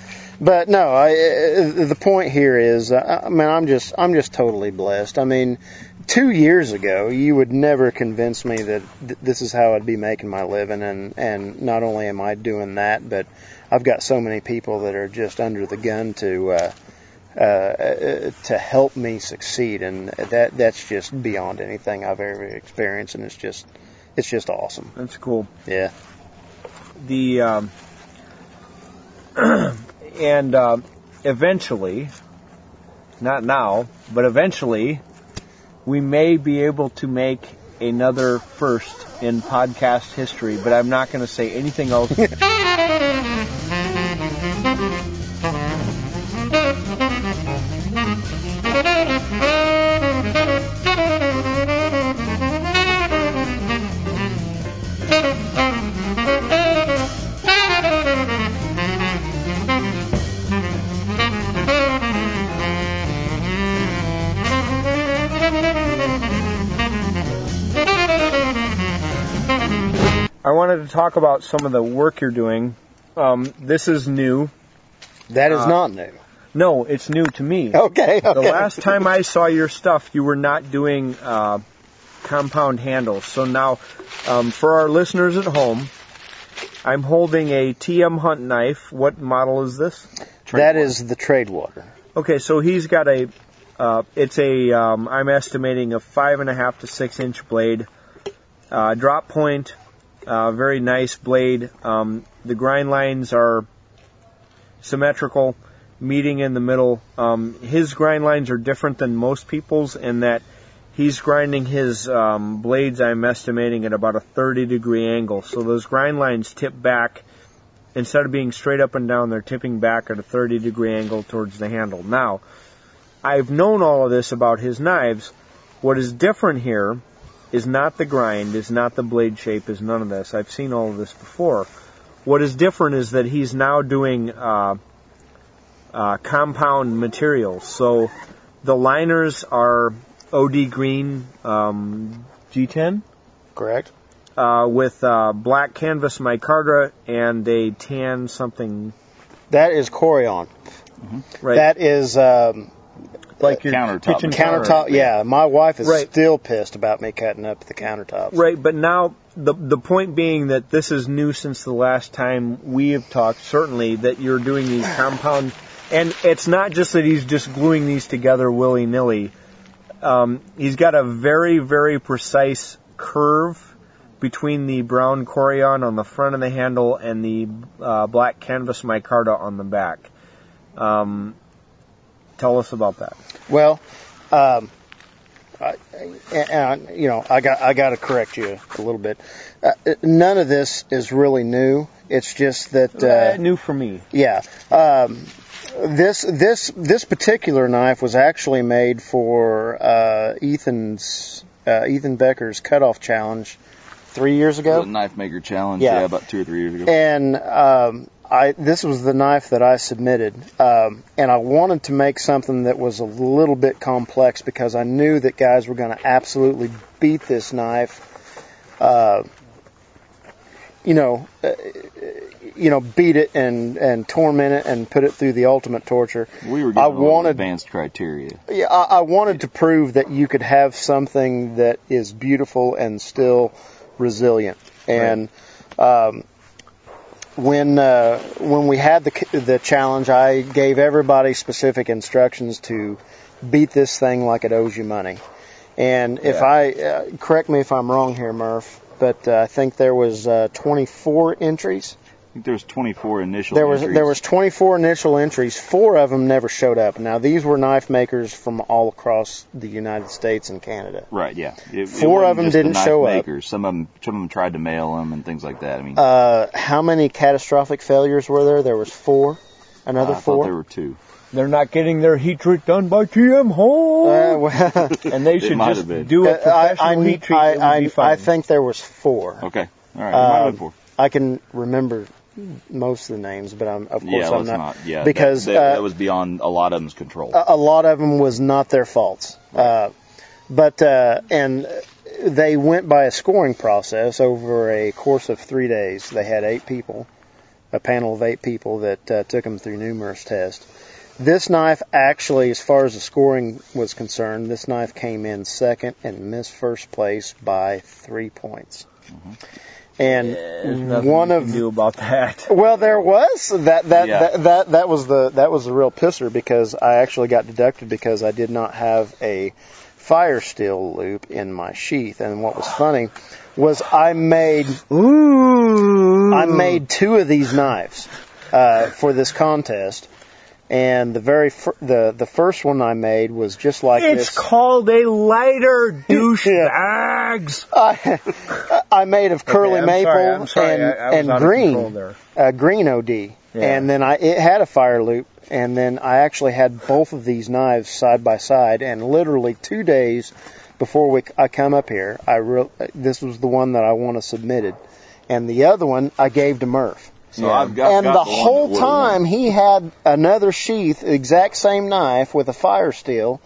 But no, the point here is, I mean, I'm just totally blessed. I mean, 2 years ago, you would never convince me that this is how I'd be making my living, and not only am I doing that, but I've got so many people that are just under the gun to help me succeed, and that's just beyond anything I've ever experienced, and it's just awesome. That's cool. Yeah. The And eventually, not now, but eventually, we may be able to make another first in podcast history, but I'm not going to say anything else. Talk about some of the work you're doing. This is new. That is not new. No, it's new to me. Okay. The last time I saw your stuff, you were not doing compound handles. So now, for our listeners at home, I'm holding a T.M. Hunt knife. What model is this? That is the Tradewater. Okay, so he's got a... I'm estimating a 5.5 to 6 inch blade. Drop point. Very nice blade. The grind lines are symmetrical, meeting in the middle. His grind lines are different than most people's in that he's grinding his blades, I'm estimating, at about a 30-degree angle. So those grind lines tip back. Instead of being straight up and down, they're tipping back at a 30-degree angle towards the handle. Now, I've known all of this about his knives. What is different here is not the grind, is not the blade shape, is none of this. I've seen all of this before. What is different is that he's now doing compound materials. So the liners are OD green G10? Correct. With black canvas micarta and a tan something. That is Corian. Mm-hmm. Right. That is... like your countertop. Yeah, my wife is still pissed about me cutting up the countertops. Right, but now the point being that this is new since the last time we have talked, certainly, that you're doing these compound And it's not just that he's just gluing these together willy-nilly. He's got a very, very precise curve between the brown Corian on the front of the handle and the black canvas micarta on the back. Tell us about that. Well, I got to correct you a little bit. None of this is really new. It's just that new for me. Yeah. This particular knife was actually made for Ethan Becker's cutoff challenge 3 years ago. The knife maker challenge, yeah, about 2 or 3 years ago. And this was the knife that I submitted, and I wanted to make something that was a little bit complex because I knew that guys were going to absolutely beat this knife. Beat it and torment it and put it through the ultimate torture. We were getting advanced criteria. Yeah, I wanted to prove that you could have something that is beautiful and still resilient. And when we had the challenge, I gave everybody specific instructions to beat this thing like it owes you money. And if I correct me if I'm wrong here, Murph, but I think there was 24 entries. I think there was 24 initial entries. There was 24 initial entries. 4 of them never showed up. Now, these were knife makers from all across the United States and Canada. Right, yeah. 4 of them didn't show up. Some of them tried to mail them and things like that. I mean, how many catastrophic failures were there? There was 4. Another 4? I thought there were 2. They're not getting their heat treat done by T.M. Hunt. And they should just do a professional heat treat. I think there was 4. Okay. All right. Might have been 4. I can remember most of the names, but I'm not. Yeah, because that was beyond a lot of them's control. A lot of them was not their faults. Right. And they went by a scoring process over a course of 3 days. They had 8 people, a panel of 8 people that took them through numerous tests. This knife actually, as far as the scoring was concerned, this knife came in second and missed first place by 3 points. Mm-hmm. And one of you about that. Well, there was that was the real pisser because I actually got deducted because I did not have a fire steel loop in my sheath. And what was funny was I made 2 of these knives for this contest. And the very the first one I made was just like this. It's called a lighter, douchebags. I made of curly maple and green, green OD, and then it had a fire loop, and then I actually had both of these knives side by side, and literally 2 days before I come up here, this was the one that I want to submitted, and the other one I gave to Murph. So yeah. The whole time he had another sheath, exact same knife with a fire steel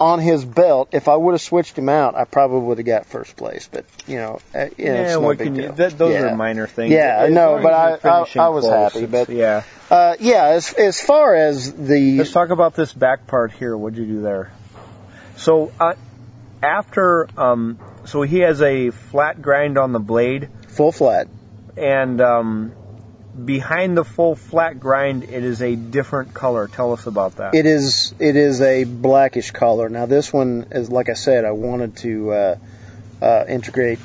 on his belt. If I would have switched him out, I probably would have got first place. But it's no big deal. Those are minor things. Yeah, but I was happy. But yeah, As far as let's talk about this back part here. What'd you do there? So after, so he has a flat grind on the blade, full flat, and behind the full flat grind, it is a different color. Tell us about that. It is a blackish color. Now this one is, like I said, I wanted to integrate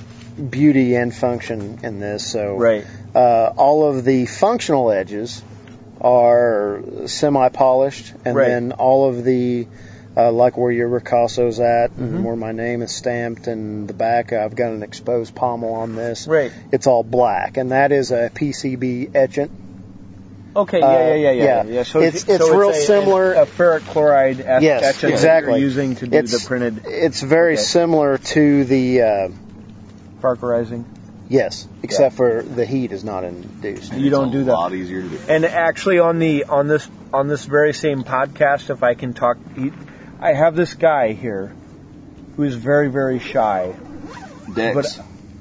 beauty and function in this. So all of the functional edges are semi-polished, and then all of the like where your Ricasso's at, and where my name is stamped, and the back, I've got an exposed pommel on this. Right. It's all black, and that is a PCB etchant. Okay, yeah. So it's real similar. A ferric chloride etchant that you're using to do the printed. It's very similar to the Parkerizing. Yes, except for the heat is not induced. You don't do that. It's a lot easier to do. And actually, on this very same podcast, if I can talk. I have this guy here who is very, very shy. Dex.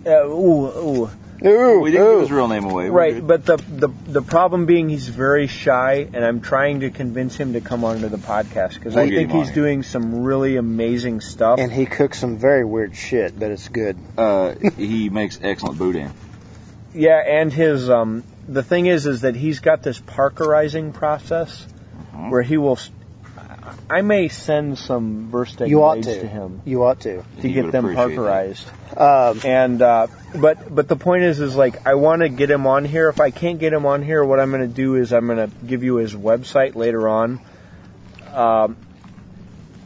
But, we didn't give his real name away. Right, but the problem being he's very shy, and I'm trying to convince him to come onto the podcast because I think he's doing some really amazing stuff. And he cooks some very weird shit, but it's good. He makes excellent boudin. Yeah, and his the thing is that he's got this parkerizing process where he will. I may send some Versteeg blades to him. You ought to get them parkerized. But the point is like I want to get him on here. If I can't get him on here, what I'm going to do is I'm going to give you his website later on.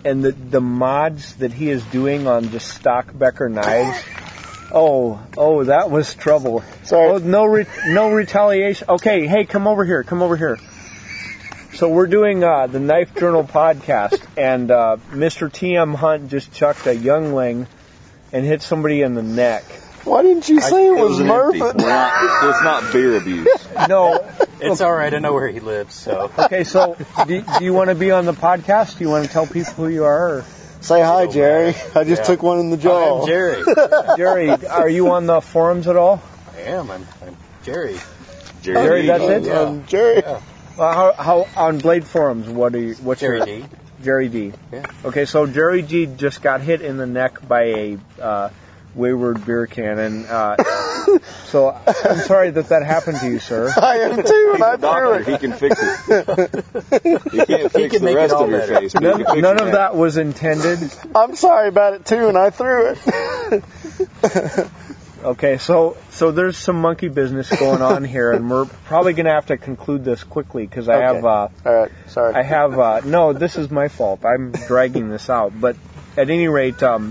And the mods that he is doing on just stock Becker knives. Oh, that was trouble. Sorry. Oh, no retaliation. Okay, hey, come over here. So we're doing the Knife Journal podcast, and Mr. T.M. Hunt just chucked a youngling and hit somebody in the neck. Why didn't you say it was Murph? It's not beer abuse. No. It's all right. I know where he lives. So okay, so do you want to be on the podcast? Do you want to tell people who you are? Or? Say hi, Jerry. I just took one in the jaw. I'm Jerry. Jerry, are you on the forums at all? I am. I'm Jerry. Jerry, that's it? Yeah. I'm Jerry. Yeah. How on Blade Forums, what's Jerry D. Jerry D. Yeah. Okay, so Jerry D just got hit in the neck by a wayward beer cannon. So I'm sorry that happened to you, sir. I am too, and I threw it. He can fix it. He can't fix the rest of your face. None of that was intended. I'm sorry about it too, and I threw it. Okay, so there's some monkey business going on here, and we're probably going to have to conclude this quickly because I have. All right, sorry. I have. No, this is my fault. I'm dragging this out, but at any rate, so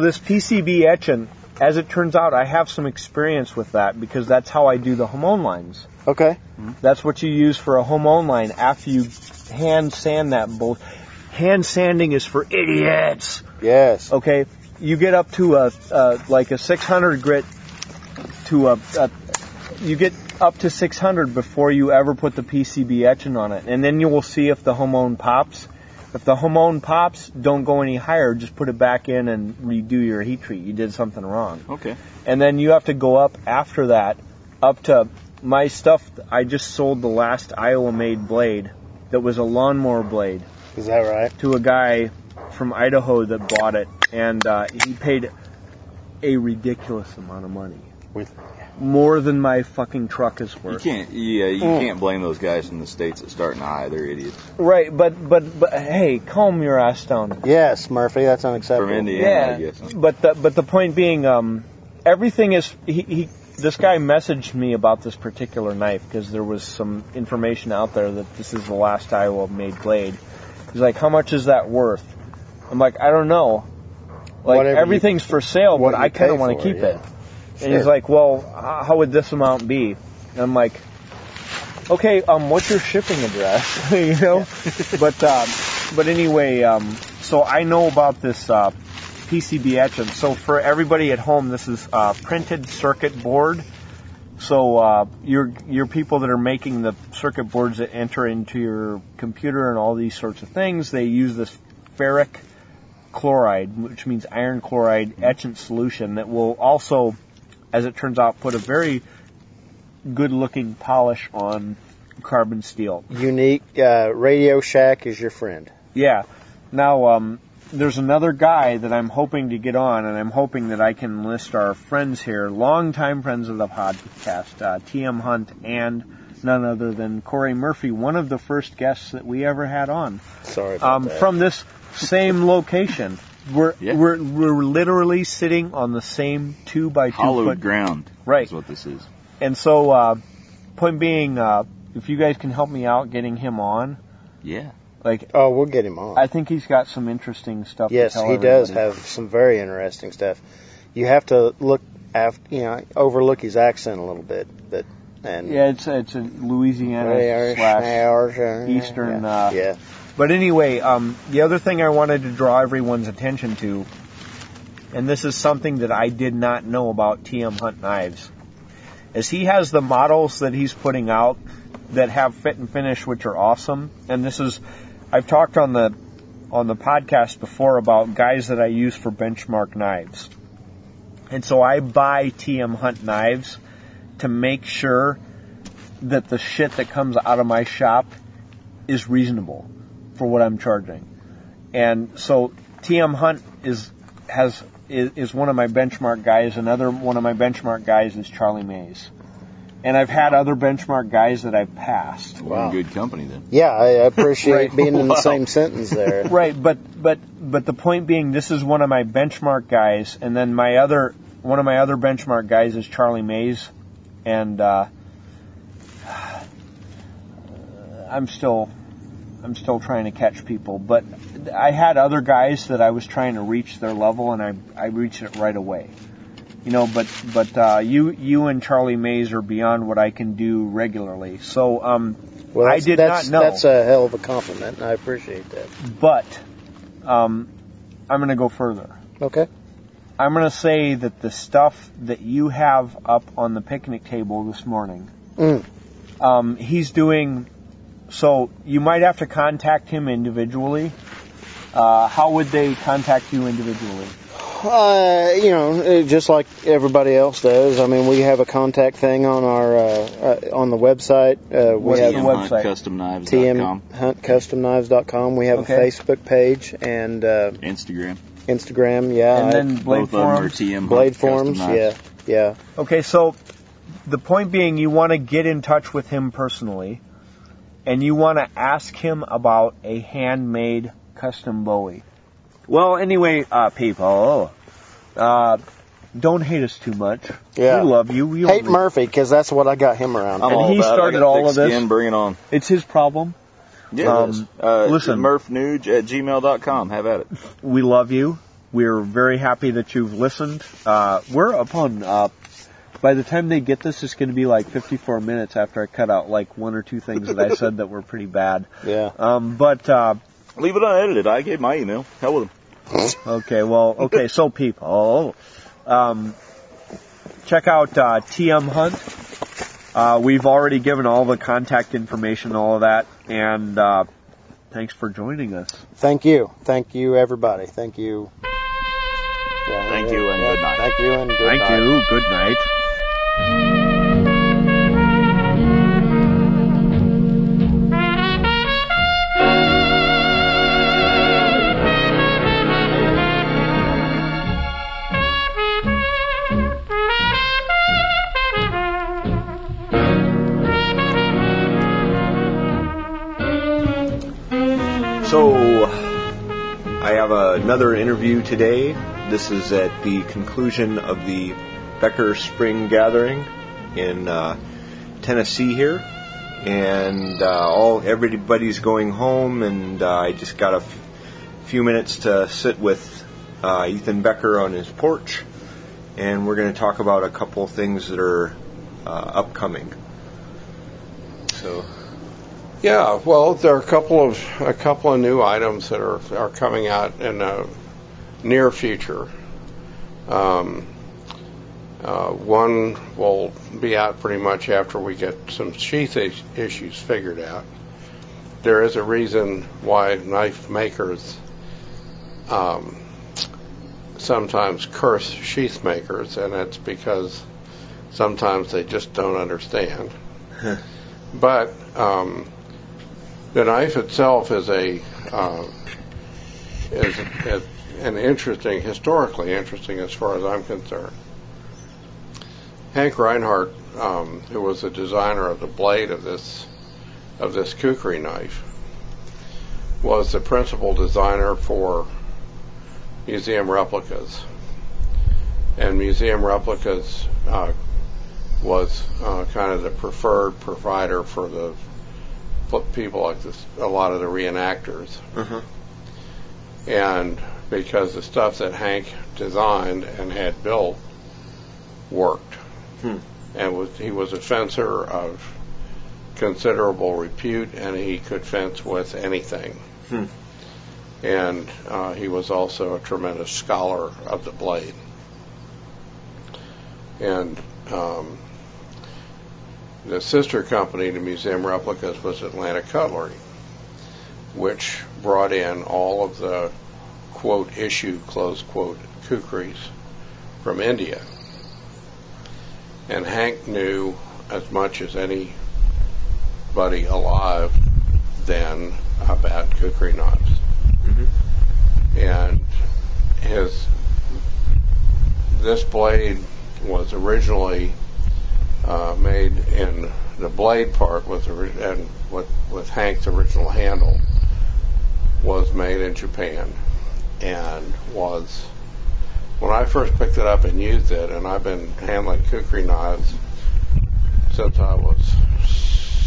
this PCB etching, as it turns out, I have some experience with that because that's how I do the Hom lines. Okay. Mm-hmm. That's what you use for a Hom line after you hand sand that bolt. Hand sanding is for idiots. Yes. Okay. You get up to a 600 grit to you get up to 600 before you ever put the PCB etching on it, and then you will see if the hormone pops. If the hormone pops, don't go any higher. Just put it back in and redo your heat treat. You did something wrong. Okay. And then you have to go up after that, up to my stuff. I just sold the last Iowa-made blade that was a lawnmower blade. Is that right? To a guy from Idaho that bought it, and he paid a ridiculous amount of money. More than my fucking truck is worth. You can't blame those guys from the States that start in high. They're idiots. Right, but hey, calm your ass down. Yes, Murphy, that's unacceptable. From Indiana, yeah, I guess. But the point being, everything is... This guy messaged me about this particular knife because there was some information out there that this is the last Iowa-made blade. He's like, how much is that worth? I'm like, I don't know. Like, whatever, everything's for sale, but I kind of want to keep it. Sure. And he's like, well, how would this amount be? And I'm like, okay, what's your shipping address? You know? But anyway, so I know about this PCB etching. So for everybody at home, this is printed circuit board. So your people that are making the circuit boards that enter into your computer and all these sorts of things, they use this ferric chloride, which means iron chloride etchant solution that will also, as it turns out, put a very good-looking polish on carbon steel. Unique. Radio Shack is your friend. Yeah. Now, there's another guy that I'm hoping to get on, and I'm hoping that I can list our friends here, longtime friends of the podcast, T.M. Hunt and none other than Corey Murphy, one of the first guests that we ever had on. Sorry about that. From this same location. We're literally sitting on the same 2x2 hollowed ground. Right. Is what this is. And so, point being, if you guys can help me out getting him on. Yeah. We'll get him on. I think he's got some interesting stuff to tell. Yes, he does have some very interesting stuff. You have to look overlook his accent a little bit, but. And yeah, it's a Louisiana / Eastern. Yeah. Yeah. But anyway, the other thing I wanted to draw everyone's attention to, and this is something that I did not know about T.M. Hunt Knives, is he has the models that he's putting out that have fit and finish, which are awesome. And this is, I've talked on the podcast before about guys that I use for benchmark knives. And so I buy T.M. Hunt Knives to make sure that the shit that comes out of my shop is reasonable for what I'm charging. And so T.M. Hunt is one of my benchmark guys. Another one of my benchmark guys is Charlie Mays. And I've had other benchmark guys that I've passed. Wow. You're in good company then. Yeah, I appreciate right. being in the same sentence there. Right, but the point being, this is one of my benchmark guys, and then my other one of my other benchmark guys is Charlie Mays, and I'm still trying to catch people, but I had other guys that I was trying to reach their level, and I reached it right away. You know, but you and Charlie Mays are beyond what I can do regularly. So well, I did not know. That's a hell of a compliment. I appreciate that. But I'm going to go further. Okay. I'm going to say that the stuff that you have up on the picnic table this morning, he's doing. So you might have to contact him individually. How would they contact you individually? You know, just like everybody else does. I mean, we have a contact thing on our on the website. We have a website. TM HuntCustomKnives.com. We have a Facebook page and Instagram. Instagram, yeah. And then Blade Forums. Blade Forums, yeah, yeah. Okay, so the point being, you want to get in touch with him personally, and you want to ask him about a handmade custom Bowie. Well, anyway, people, don't hate us too much. Yeah. We love you. We hate Murphy, because that's what I got him around. And he started all of this. Bring it on. It's his problem. Yeah, it is. Listen. MurphNuge@gmail.com. Have at it. We love you. We're very happy that you've listened. We're upon... by the time they get this, it's going to be like 54 minutes after I cut out like one or two things that I said that were pretty bad. Yeah. But leave it unedited. I gave my email. Hell with them. Okay. Well. Okay. So people, check out T.M. Hunt. We've already given all the contact information, all of that, and thanks for joining us. Thank you. Thank you, everybody. Thank you. Yeah, thank you and good night. Thank you and good night. Thank you. Good night. So, I have another interview today. This is at the conclusion of the Becker Spring Gathering in Tennessee here, and everybody's going home, and I just got a few minutes to sit with Ethan Becker on his porch, and we're going to talk about a couple things that are upcoming. So, yeah, well, there are a couple of new items that are coming out in the near future. One will be out pretty much after we get some sheath issues figured out. There is a reason why knife makers sometimes curse sheath makers, and that's because sometimes they just don't understand. But the knife itself is interesting, historically interesting as far as I'm concerned. Hank Reinhardt, who was the designer of the blade of this Kukri knife, was the principal designer for Museum Replicas, and Museum Replicas was kind of the preferred provider for the people like this, a lot of the reenactors, and because the stuff that Hank designed and had built worked. And he was a fencer of considerable repute, and he could fence with anything. And he was also a tremendous scholar of the blade. And the sister company to Museum Replicas was Atlanta Cutlery, which brought in all of the, quote, issue, close quote, Kukris from India. And Hank knew as much as anybody alive then about Kukri knives. And this blade was originally made in the blade part with the, and with Hank's original handle was made in Japan, and was, when I first picked it up and used it, and I've been handling Kukri knives since I was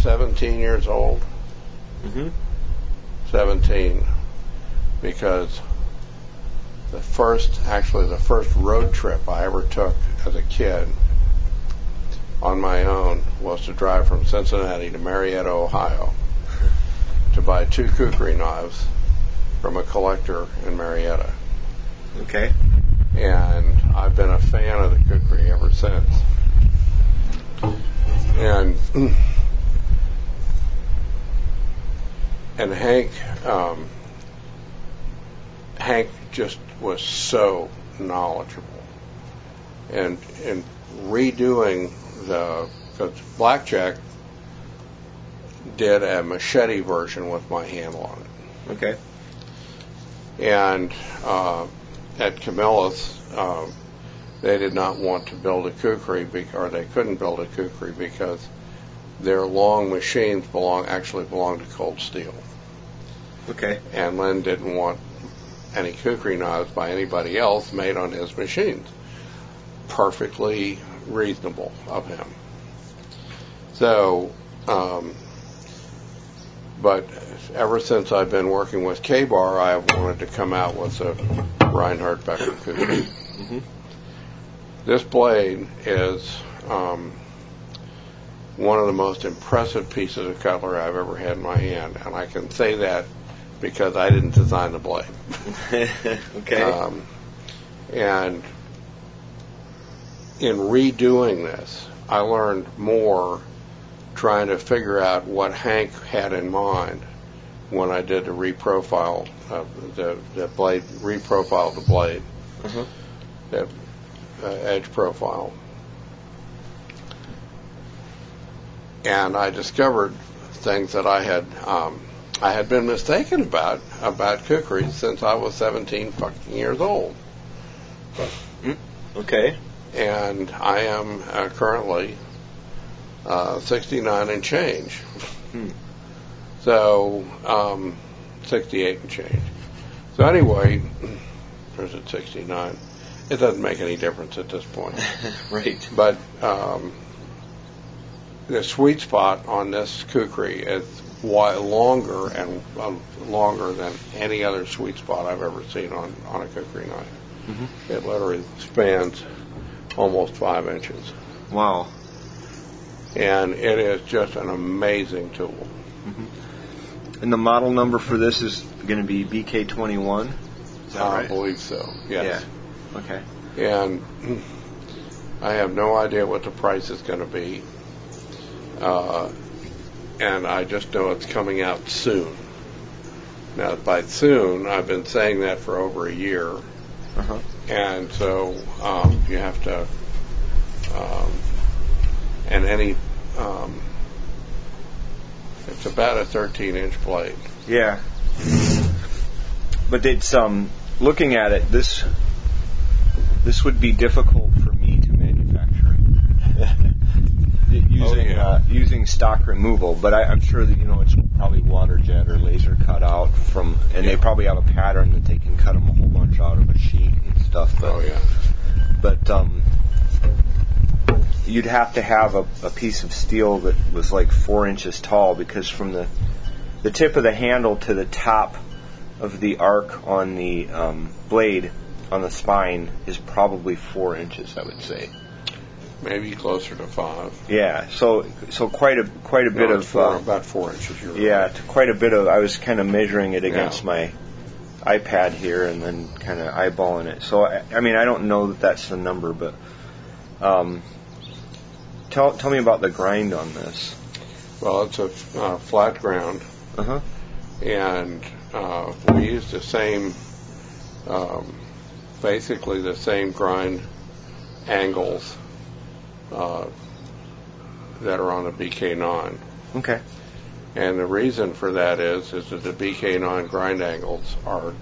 17 years old. Mm-hmm. 17, because the first road trip I ever took as a kid on my own was to drive from Cincinnati to Marietta, Ohio, to buy two Kukri knives from a collector in Marietta. Okay. And I've been a fan of the Kukri ever since. And Hank just was so knowledgeable, and redoing the, because Blackjack did a machete version with my handle on it. Okay. And at Camillus, they did not want to build a Kukri, or they couldn't build a Kukri because their long machines belong to Cold Steel. Okay. And Lynn didn't want any Kukri knives by anybody else made on his machines. Perfectly reasonable of him. So, but ever since I've been working with K-Bar, I wanted to come out with a Reinhardt Becker Kukri. Mm-hmm. This blade is one of the most impressive pieces of cutlery I've ever had in my hand, and I can say that because I didn't design the blade. Okay. And in redoing this, I learned more trying to figure out what Hank had in mind when I did the reprofile of the blade, reprofile the blade, mm-hmm. the edge profile. And I discovered things that I had been mistaken about Kukri since I was 17 fucking years old. Okay. And I am currently 69 and change. Hmm. So, 68 and change. So anyway, or is it 69? It doesn't make any difference at this point. Right. But the sweet spot on this Kukri is longer than any other sweet spot I've ever seen on a Kukri knife. Mm-hmm. It literally spans almost 5 inches. Wow. And it is just an amazing tool. Mm-hmm. And the model number for this is going to be BK21? Is that right? I believe so, yes. Yeah. Okay. And I have no idea what the price is going to be. And I just know it's coming out soon. Now, by soon, I've been saying that for over a year. Uh-huh. And so you have to, and any, it's about a 13-inch blade. Yeah. But it's, looking at it, this would be difficult for me to manufacture. Using stock removal, but I'm sure that it's probably water jet or laser cut out from, and yeah. They probably have a pattern that they can cut them a whole bunch out of a sheet and stuff. But, oh yeah. But you'd have to have a piece of steel that was like 4 inches tall, because from the tip of the handle to the top of the arc on the blade on the spine is probably 4 inches, I would say. Maybe closer to 5. Yeah, so quite a bit of about 4 inches. You're right. Yeah, quite a bit of. I was kind of measuring it against my iPad here and then kind of eyeballing it. So I mean, I don't know that that's the number, but tell me about the grind on this. Well, it's a flat ground, uh-huh. And we use the same, basically the same grind angles. That are on the BK9. Okay. And the reason for that is that the BK9 grind angles are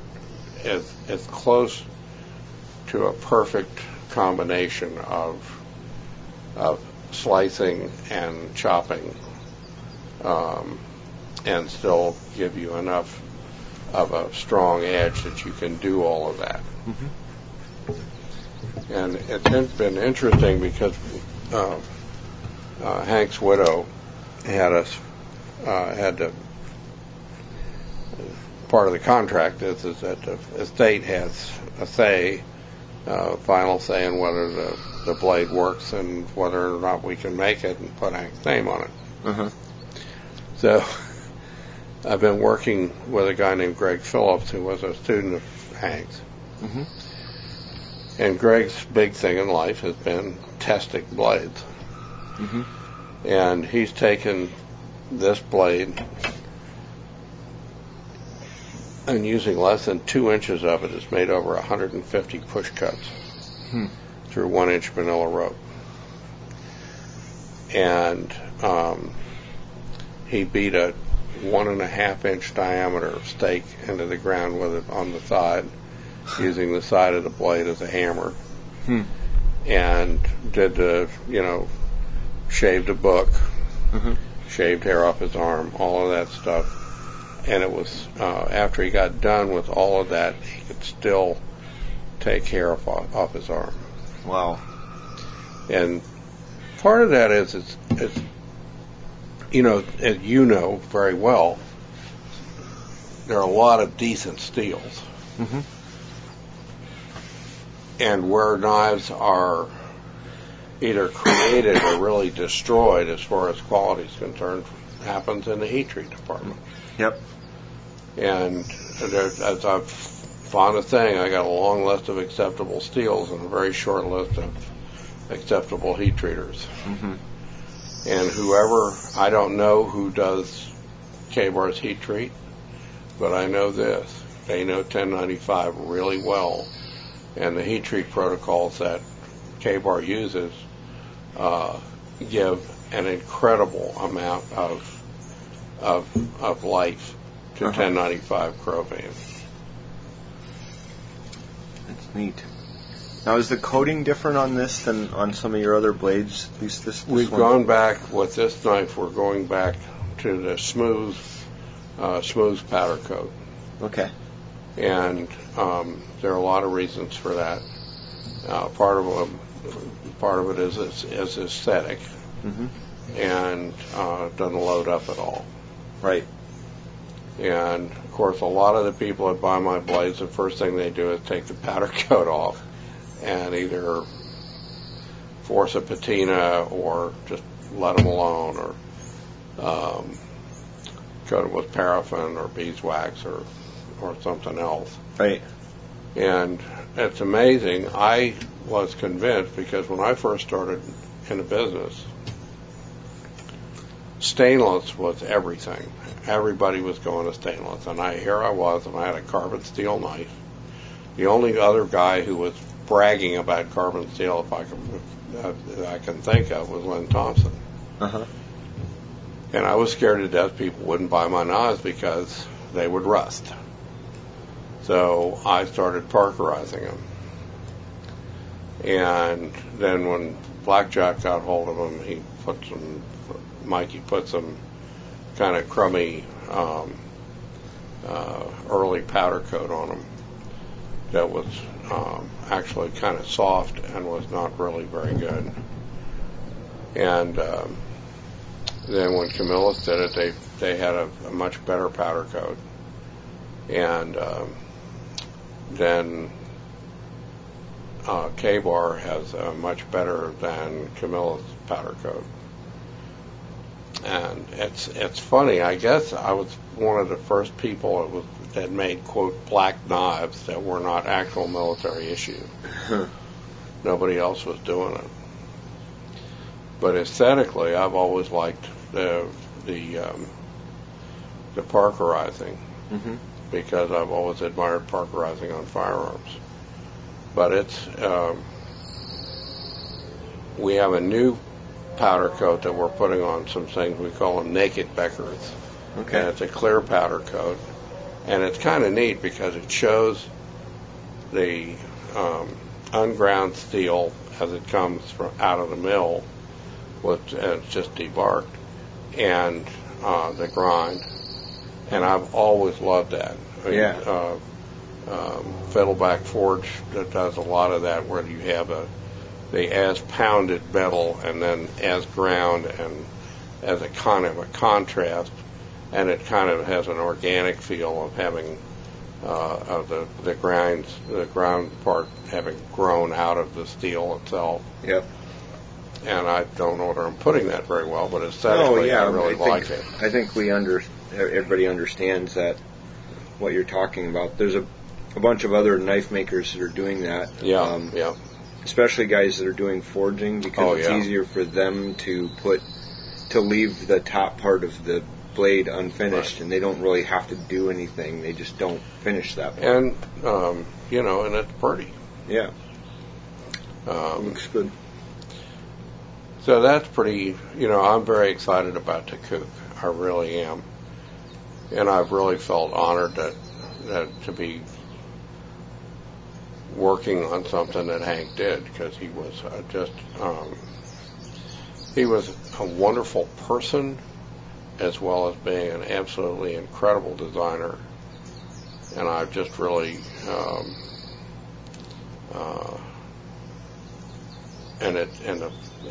as close to a perfect combination of slicing and chopping, and still give you enough of a strong edge that you can do all of that. Mm-hmm. And it's been interesting because Hank's widow had us had to. Part of the contract is that the estate has a say, final say in whether the blade works and whether or not we can make it and put Hank's name on it. Uh-huh. So I've been working with a guy named Greg Phillips who was a student of Hank's. Uh-huh. And Greg's big thing in life has been testing blades. Uh-huh. And he's taken this blade and using less than 2 inches of it, it's made over 150 push cuts through 1-inch manila rope. And he beat a 1.5-inch diameter stake into the ground with it on the side, using the side of the blade as a hammer. Hmm. And did the, shaved a book, shaved hair off his arm, all of that stuff. And it was after he got done with all of that, he could still take hair off his arm. Wow! And part of that is it's very well, there are a lot of decent steels, and where knives are either created or really destroyed, as far as quality is concerned, happens in the heat treat department. Yep. And as I've found a thing, I got a long list of acceptable steels and a very short list of acceptable heat treaters. Mm-hmm. And I don't know who does K-Bar's heat treat, but I know this. They know 1095 really well. And the heat treat protocols that K-Bar uses give an incredible amount of life to 1095 Corian. That's neat. Now, is the coating different on this than on some of your other blades? At least this one? We've gone back with this knife. We're going back to the smooth powder coat. Okay. And there are a lot of reasons for that. Part of it is aesthetic, and doesn't load up at all. Right. And, of course, a lot of the people that buy my blades, the first thing they do is take the powder coat off and either force a patina or just let them alone or coat it with paraffin or beeswax or something else. Right. And it's amazing. I was convinced because when I first started in the business, stainless was everything. Everybody was going to stainless, and I had a carbon steel knife. The only other guy who was bragging about carbon steel, that I can think of, was Lynn Thompson. Uh-huh. And I was scared to death people wouldn't buy my knives because they would rust. So I started parkerizing them, and then when Blackjack got hold of them, Mikey put some kind of crummy early powder coat on them that was actually kind of soft and was not really very good. And then when Camillus did it, they had a much better powder coat. And then K-Bar has a much better than Camillus powder coat. And it's funny. I guess I was one of the first people that made, quote, black knives that were not actual military issue. Nobody else was doing it. But aesthetically, I've always liked the parkerizing because I've always admired parkerizing on firearms. But it's we have a new powder coat that we're putting on some things. We call them naked Beckers. Okay. And it's a clear powder coat, and it's kind of neat because it shows the unground steel as it comes from out of the mill was just debarked, and the grind. And I've always loved that. Yeah. Fiddleback Forge that does a lot of that, where you have the as pounded metal and then as ground and as a kind of a contrast, and it kind of has an organic feel of having of the ground part having grown out of the steel itself. Yep. And I don't know whether I'm putting that very well, but aesthetically, I really like it. I think everybody understands that what you're talking about. There's a bunch of other knife makers that are doing that. Yeah. Especially guys that are doing forging, because it's easier for them to leave the top part of the blade unfinished, and they don't really have to do anything. They just don't finish that part. And and it's pretty. Yeah. Looks good. So that's pretty. I'm very excited about the Kook. I really am, and I've really felt honored that to be working on something that Hank did, because he was he was a wonderful person, as well as being an absolutely incredible designer. And I've just really,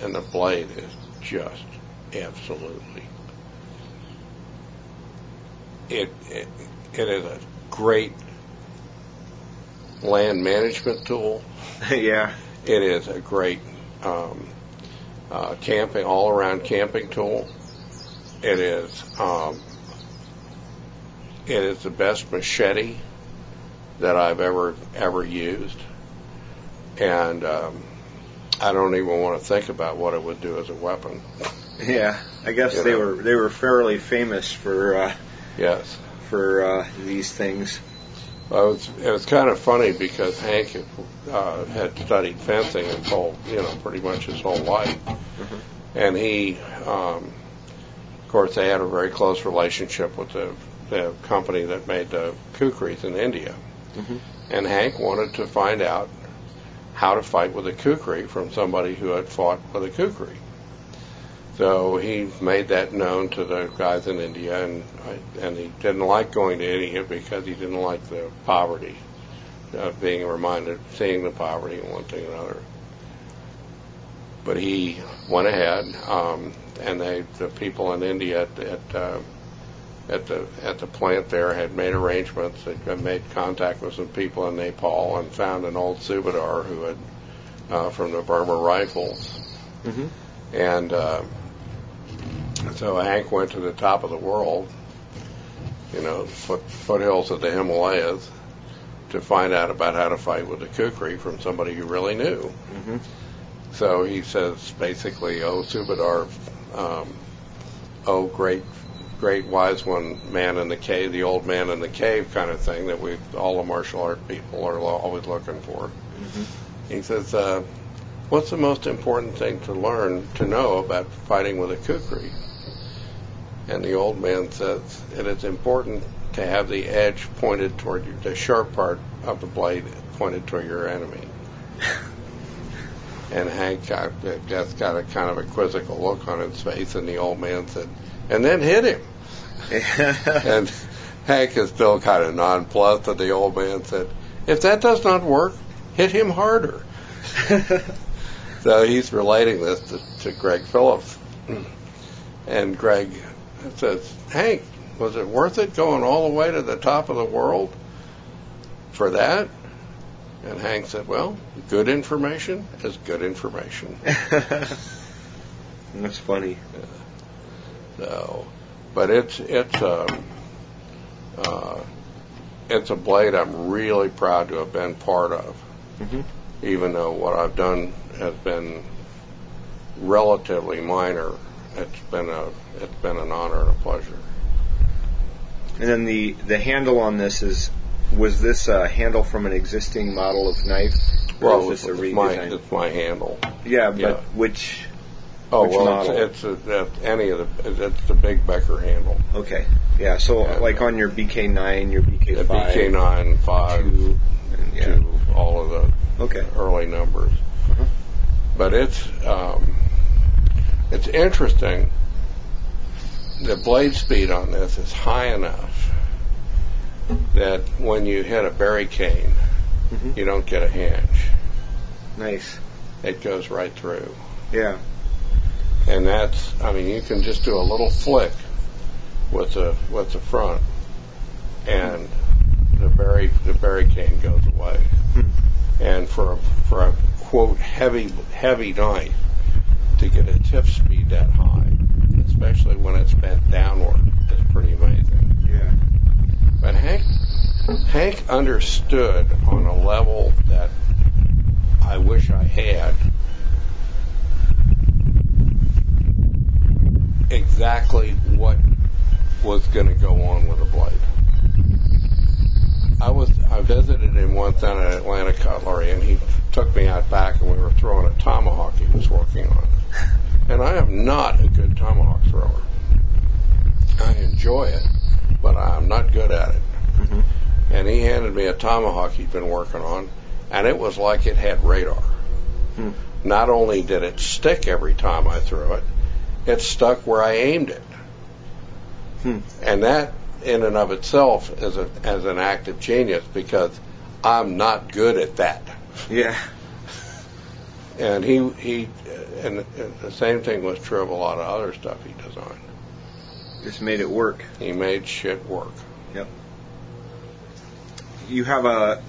and the blade is just absolutely, it is a great land management tool. Yeah. It is a great all-around camping tool. It is the best machete that I've ever used, and I don't even want to think about what it would do as a weapon. Yeah, I guess they were fairly famous for for these things. Well, it was kind of funny, because Hank had studied fencing his whole, pretty much his whole life, mm-hmm. and he. Of course, they had a very close relationship with the company that made the Kukris in India. Mm-hmm. And Hank wanted to find out how to fight with a Kukri from somebody who had fought with a Kukri. So he made that known to the guys in India, and he didn't like going to India because he didn't like the poverty, seeing the poverty and one thing and another. But he went ahead, and the people in India at the plant there had made arrangements. They had made contact with some people in Nepal and found an old Subedar who had from the Burma Rifles. Mm-hmm. And so Hank went to the top of the world, foothills of the Himalayas, to find out about how to fight with the Kukri from somebody who really knew. Mm-hmm. So he says, basically, "Oh, Subedar, oh, great, great wise one, man in the cave, the old man in the cave," kind of thing that all the martial art people are always looking for. Mm-hmm. He says, "What's the most important thing to know about fighting with a Kukri?" And the old man says, "It is important to have the edge pointed toward you, the sharp part of the blade pointed toward your enemy." And Hank just got a kind of a quizzical look on his face, and the old man said, "And then hit him." And Hank is still kind of nonplussed, and the old man said, "If that does not work, hit him harder." So he's relating this to Greg Phillips. And Greg says, "Hank, was it worth it going all the way to the top of the world for that?" And Hank said, "Well, good information is good information." That's funny. So, but it's a blade I'm really proud to have been part of, mm-hmm. even though what I've done has been relatively minor. It's been an honor and a pleasure. And then the handle on this is. Was this a handle from an existing model of knife? Well, it's a redesign? It's my handle. Yeah, but which? Oh, which model? It's the big Becker handle. Okay. Yeah. So, on your BK9, your BK5, BK9, 5, 2, and, two, all of the early numbers. Uh-huh. But it's It's interesting. The blade speed on this is high enough that when you hit a barricade, you don't get a hinge. Nice. It goes right through. Yeah. And that's, I mean, you can just do a little flick with the front, and the barricade goes away. And for a quote heavy knife to get a tip speed that high, especially when it's bent downward, is pretty amazing. Yeah. But Hank understood on a level that I wish I had exactly what was going to go on with a blade. I visited him one time at Atlanta Cutlery, and he took me out back, and we were throwing a tomahawk he was working on. And I am not a good tomahawk thrower. I enjoy it, but I am not good at it. Mm-hmm. And he handed me a tomahawk he'd been working on, and it was like it had radar. Not only did it stick every time I threw it, it stuck where I aimed it. And that, in and of itself, is an act of genius, because I'm not good at that. Yeah. And he and the same thing was true of a lot of other stuff he designed. Just made it work. He made shit work. Yep. You have a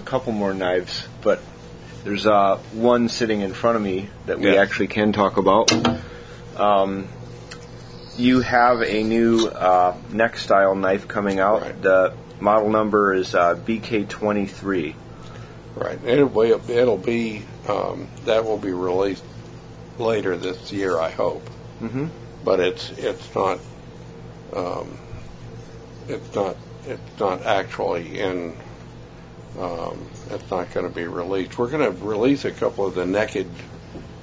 couple more knives, but there's one sitting in front of me that we actually can talk about. You have a new neck style knife coming out. Right. The model number is BK23. Right. That will be released later this year, I hope. But it's not going to be released. We're going to release a couple of the naked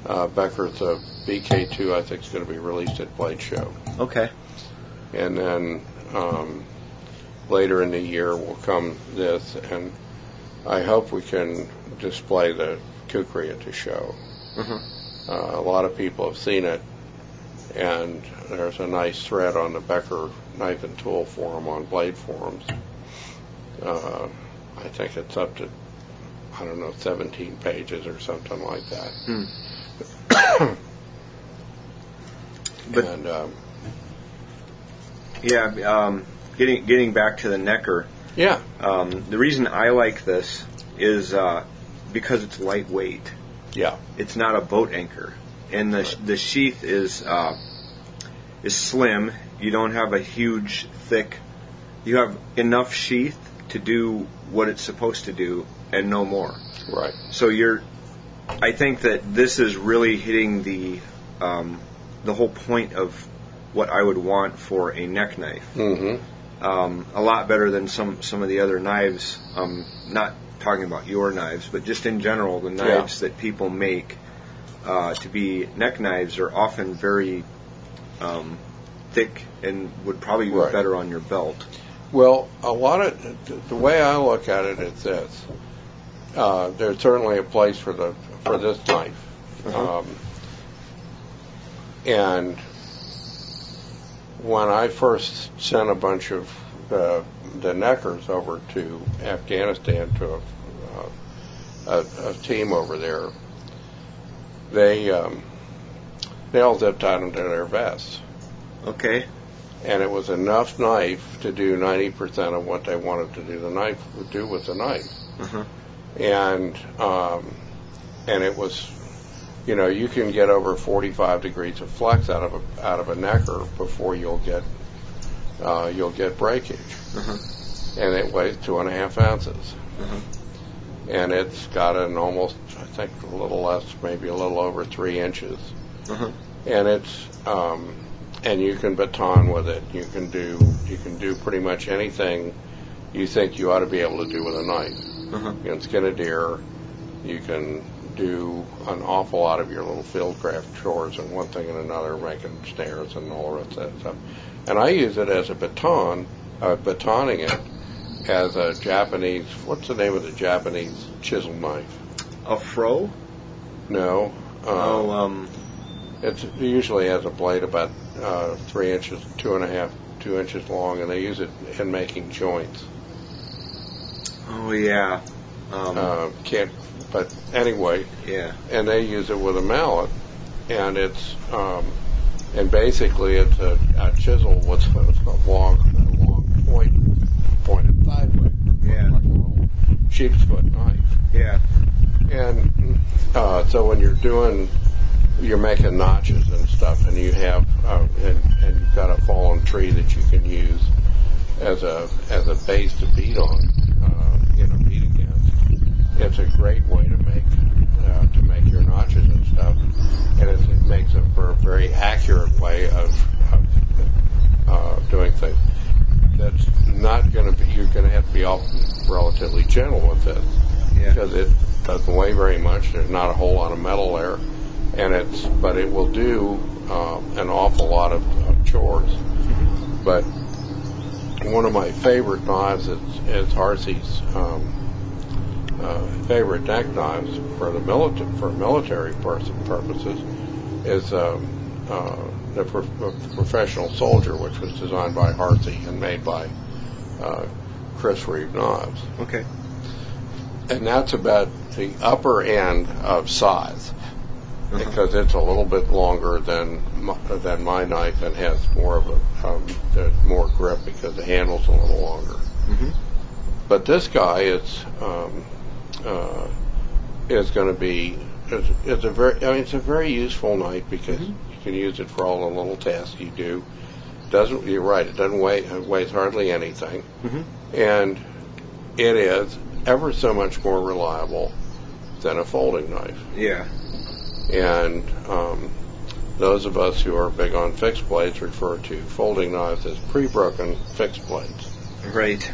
Beckers of BK2. I think is going to be released at Blade Show. Okay. And then later in the year will come this, and I hope we can display the Kukri at the show. A lot of people have seen it, and there's a nice thread on the Becker Knife and Tool forum on Blade Forums. I think it's up to, 17 pages or something like that. Getting back to the necker. Yeah. The reason I like this is because it's lightweight. Yeah. It's not a boat anchor, and the sheath is slim. You don't have a huge thick. You have enough sheath to do what it's supposed to do and no more. Right. So I think that this is really hitting the whole point of what I would want for a neck knife. A lot better than some of the other knives. Not talking about your knives, but just in general, the knives that people make to be neck knives are often very thick and would probably be better on your belt. Well, the way I look at it is this: there's certainly a place for this knife, and when I first sent a bunch of the neckers over to Afghanistan to a team over there, they all zip tied them to their vests. Okay. And it was enough knife to do 90% of what they wanted to do. The knife would do with the knife, and it was, you can get over 45 degrees of flex out of a necker before you'll get breakage, and it weighs 2.5 ounces, and it's got an almost, I think a little less, maybe a little over 3 inches, and it's. And you can baton with it. You can do pretty much anything you think you ought to be able to do with a knife. You can skin a deer. You can do an awful lot of your little fieldcraft chores and one thing and another, making snares and all the rest of that stuff. And I use it as a baton, batoning it as a Japanese. What's the name of the Japanese chisel knife? A fro? No. It usually has a blade about 3 inches, 2.5, 2 inches long, and they use it in making joints. Oh, yeah. But anyway. Yeah. And they use it with a mallet, and it's and basically it's a chisel with a long point pointed sideways. Yeah. Like a little sheep's foot knife. Yeah. And so when you're doing, you're making notches and stuff, and you have and you've got a fallen tree that you can use as a base to beat on, beat against. It's a great way to make your notches and stuff, and it makes it for a very accurate way of doing things. That's not going to be. You're going to have to be relatively gentle with this, yeah, because it doesn't weigh very much. There's not a whole lot of metal there. And but it will do an awful lot of chores. But one of my favorite knives is Harcey's favorite neck knives for military purposes is the Professional Soldier, which was designed by Harcey and made by Chris Reeve Knives. Okay. And that's about the upper end of size. Because it's a little bit longer than my knife and has more of more grip because the handle's a little longer. Mm-hmm. But this guy is going to be it's a very useful knife because mm-hmm. you can use it for all the little tasks you do. You're right? It doesn't weigh. It weighs hardly anything, mm-hmm. and it is ever so much more reliable than a folding knife. Yeah. And those of us who are big on fixed blades refer to folding knives as pre-broken fixed blades. Right.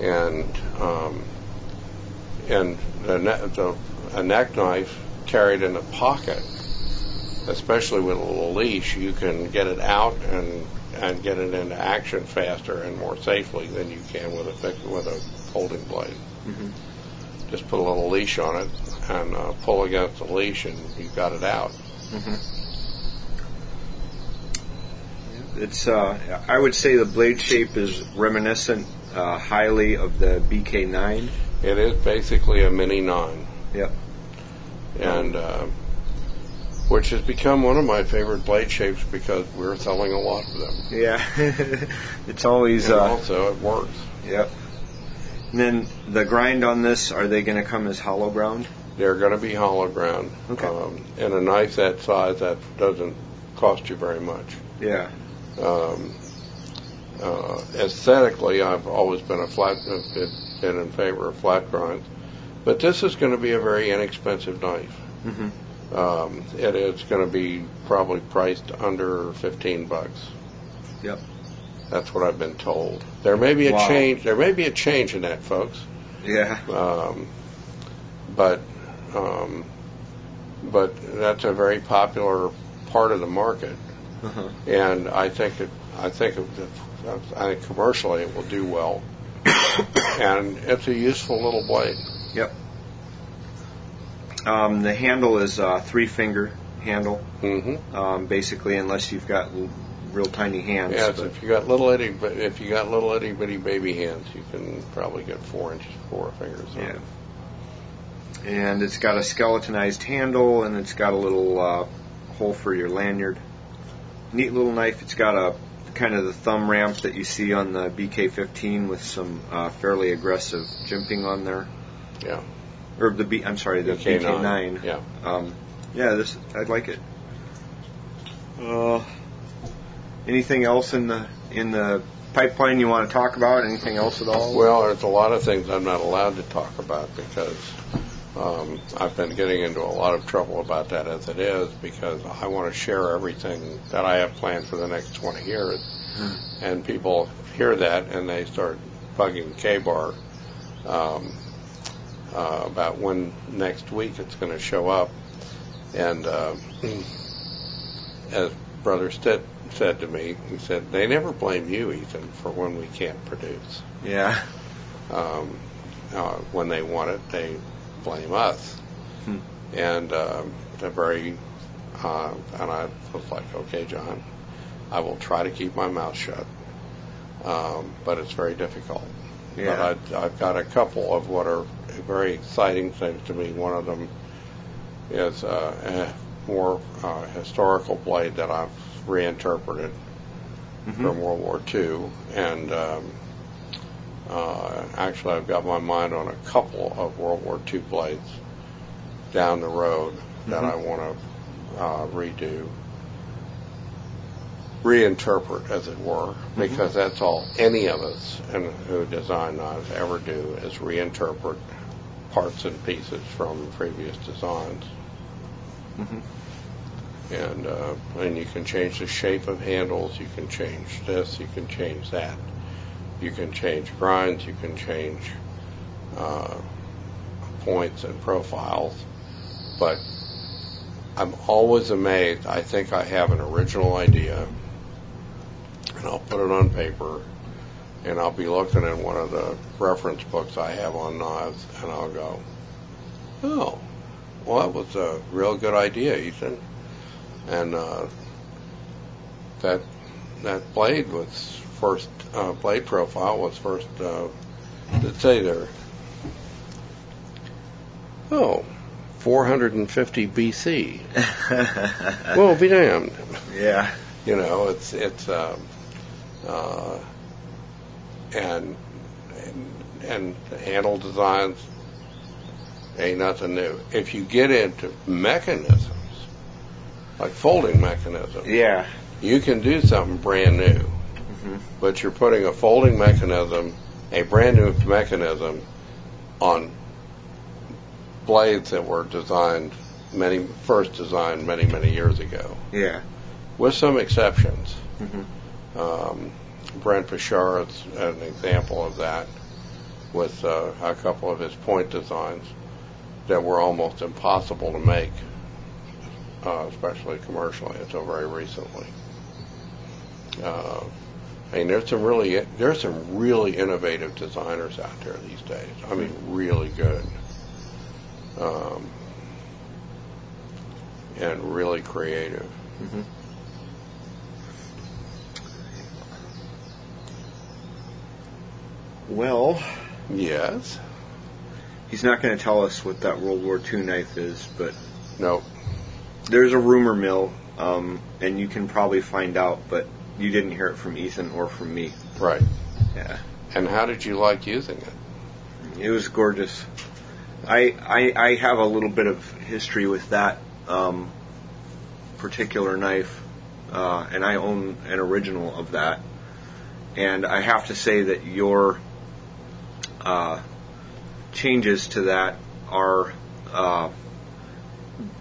And a neck knife carried in a pocket, especially with a little leash, you can get it out and get it into action faster and more safely than you can with a folding blade. Mm-hmm. Just put a little leash on it and pull against the leash, and you've got it out. Mm-hmm. It's I would say the blade shape is reminiscent highly of the BK9. It is basically a mini 9. Yep. And which has become one of my favorite blade shapes because we're selling a lot of them. Yeah. It's always. And also, it works. Yep. And then the grind on this, are they going to come as hollow ground? They're going to be hollow ground. Okay. And a knife that size, that doesn't cost you very much. Yeah. Aesthetically, I've always been in favor of flat grinds. But this is going to be a very inexpensive knife. Mm-hmm. It is going to be probably priced under $15. Yep. That's what I've been told. There may be a change. There may be a change in that, folks. Yeah. But that's a very popular part of the market, uh-huh. and I think commercially it will do well, and it's a useful little blade. Yep. The handle is a 3-finger handle. Mm-hmm. Basically, unless you've got real tiny hands. Yes, but if you got little itty bitty baby hands, you can probably get 4 inches, 4 fingers. Yeah. And it's got a skeletonized handle, and it's got a little hole for your lanyard. Neat little knife. It's got a kind of the thumb ramp that you see on the BK-15 with some fairly aggressive jimping on there. Yeah. Or the BK-9. Yeah. This I'd like it. Anything else in the pipeline you want to talk about? Anything else at all? Well, there's a lot of things I'm not allowed to talk about because I've been getting into a lot of trouble about that as it is because I want to share everything that I have planned for the next 20 years. Mm-hmm. And people hear that and they start bugging K-Bar about when next week it's going to show up. And as Brother Stitt said to me, he said, they never blame you, Ethan, for when we can't produce. Yeah. When they want it, they blame us. Hmm. And And I was like, okay, John, I will try to keep my mouth shut, but it's very difficult. Yeah. But I've got a couple of what are very exciting things to me. One of them is a more historical blade that I've reinterpreted from World War II. And actually, I've got my mind on a couple of World War II blades down the road that I want to redo, reinterpret, as it were, because that's all any of us who design knives ever do, is reinterpret parts and pieces from previous designs. And you can change the shape of handles, you can change this, you can change that, you can change grinds, you can change points and profiles, but I'm always amazed. I think I have an original idea, and I'll put it on paper, and I'll be looking at one of the reference books I have on knives, and I'll go, oh, well, that was a real good idea, Ethan. And that blade was first, blade profile was first, let's say there, 450 BC. Well, be damned. Yeah. You know, and handle designs ain't nothing new. If you get into mechanisms, like folding mechanisms, you can do something brand new. But you're putting a folding mechanism, a brand new mechanism, on blades that were designed many years ago. Yeah, with some exceptions. Brent Pichard's an example of that, with a couple of his point designs that were almost impossible to make, especially commercially until very recently. I mean, there's some really innovative designers out there these days. I mean, really good. And really creative. Well, yes. He's not going to tell us what that World War II knife is, but no, there's a rumor mill, and you can probably find out. But you didn't hear it from Ethan or from me, right? Yeah. And how did you like using it? It was gorgeous. I have a little bit of history with that particular knife, and I own an original of that. And I have to say that your changes to that are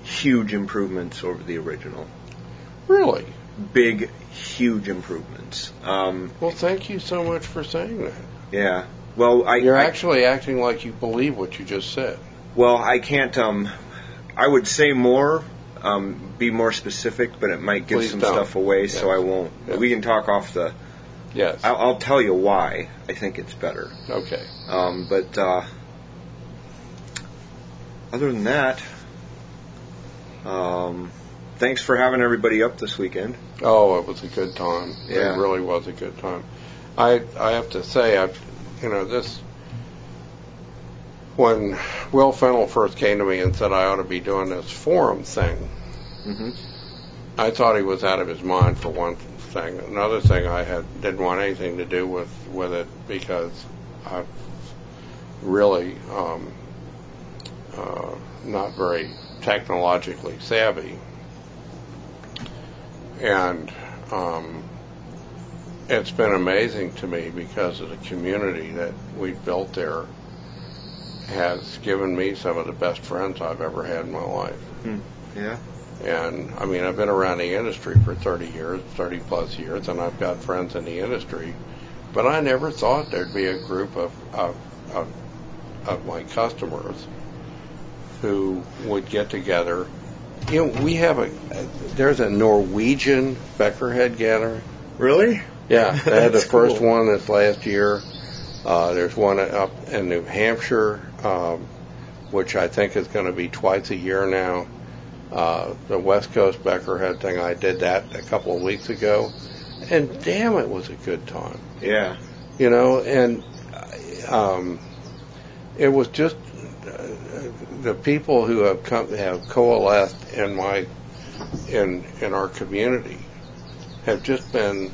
huge improvements over the original. Really? Big, huge improvements. Well, thank you so much for saying that. Yeah. Well, you're actually acting like you believe what you just said. Well, I can't. I would say more, be more specific, but it might give stuff away, so I won't. Yes. We can talk off the. Yes. I'll tell you why I think it's better. Okay. But other than that, thanks for having everybody up this weekend. Oh, it was a good time. Yeah. It really was a good time. I have to say You know, this, when Will Fennell first came to me and said I ought to be doing this forum thing, I thought he was out of his mind for one thing. Another thing, I didn't want anything to do with it, because I'm really not very technologically savvy. And it's been amazing to me, because of the community that we built there has given me some of the best friends I've ever had in my life. Yeah. And, I mean, I've been around the industry for 30 plus years, and I've got friends in the industry, but I never thought there'd be a group of my customers who would get together. You know, we have there's a Norwegian Beckerhead gathering. Really? Yeah, they had the first one this last year. There's one up in New Hampshire, which I think is going to be twice a year now. The West Coast Beckerhead thing. I did that a couple of weeks ago, and damn, it was a good time. Yeah. You know, and it was just the people who have come, have coalesced in my in our community have just been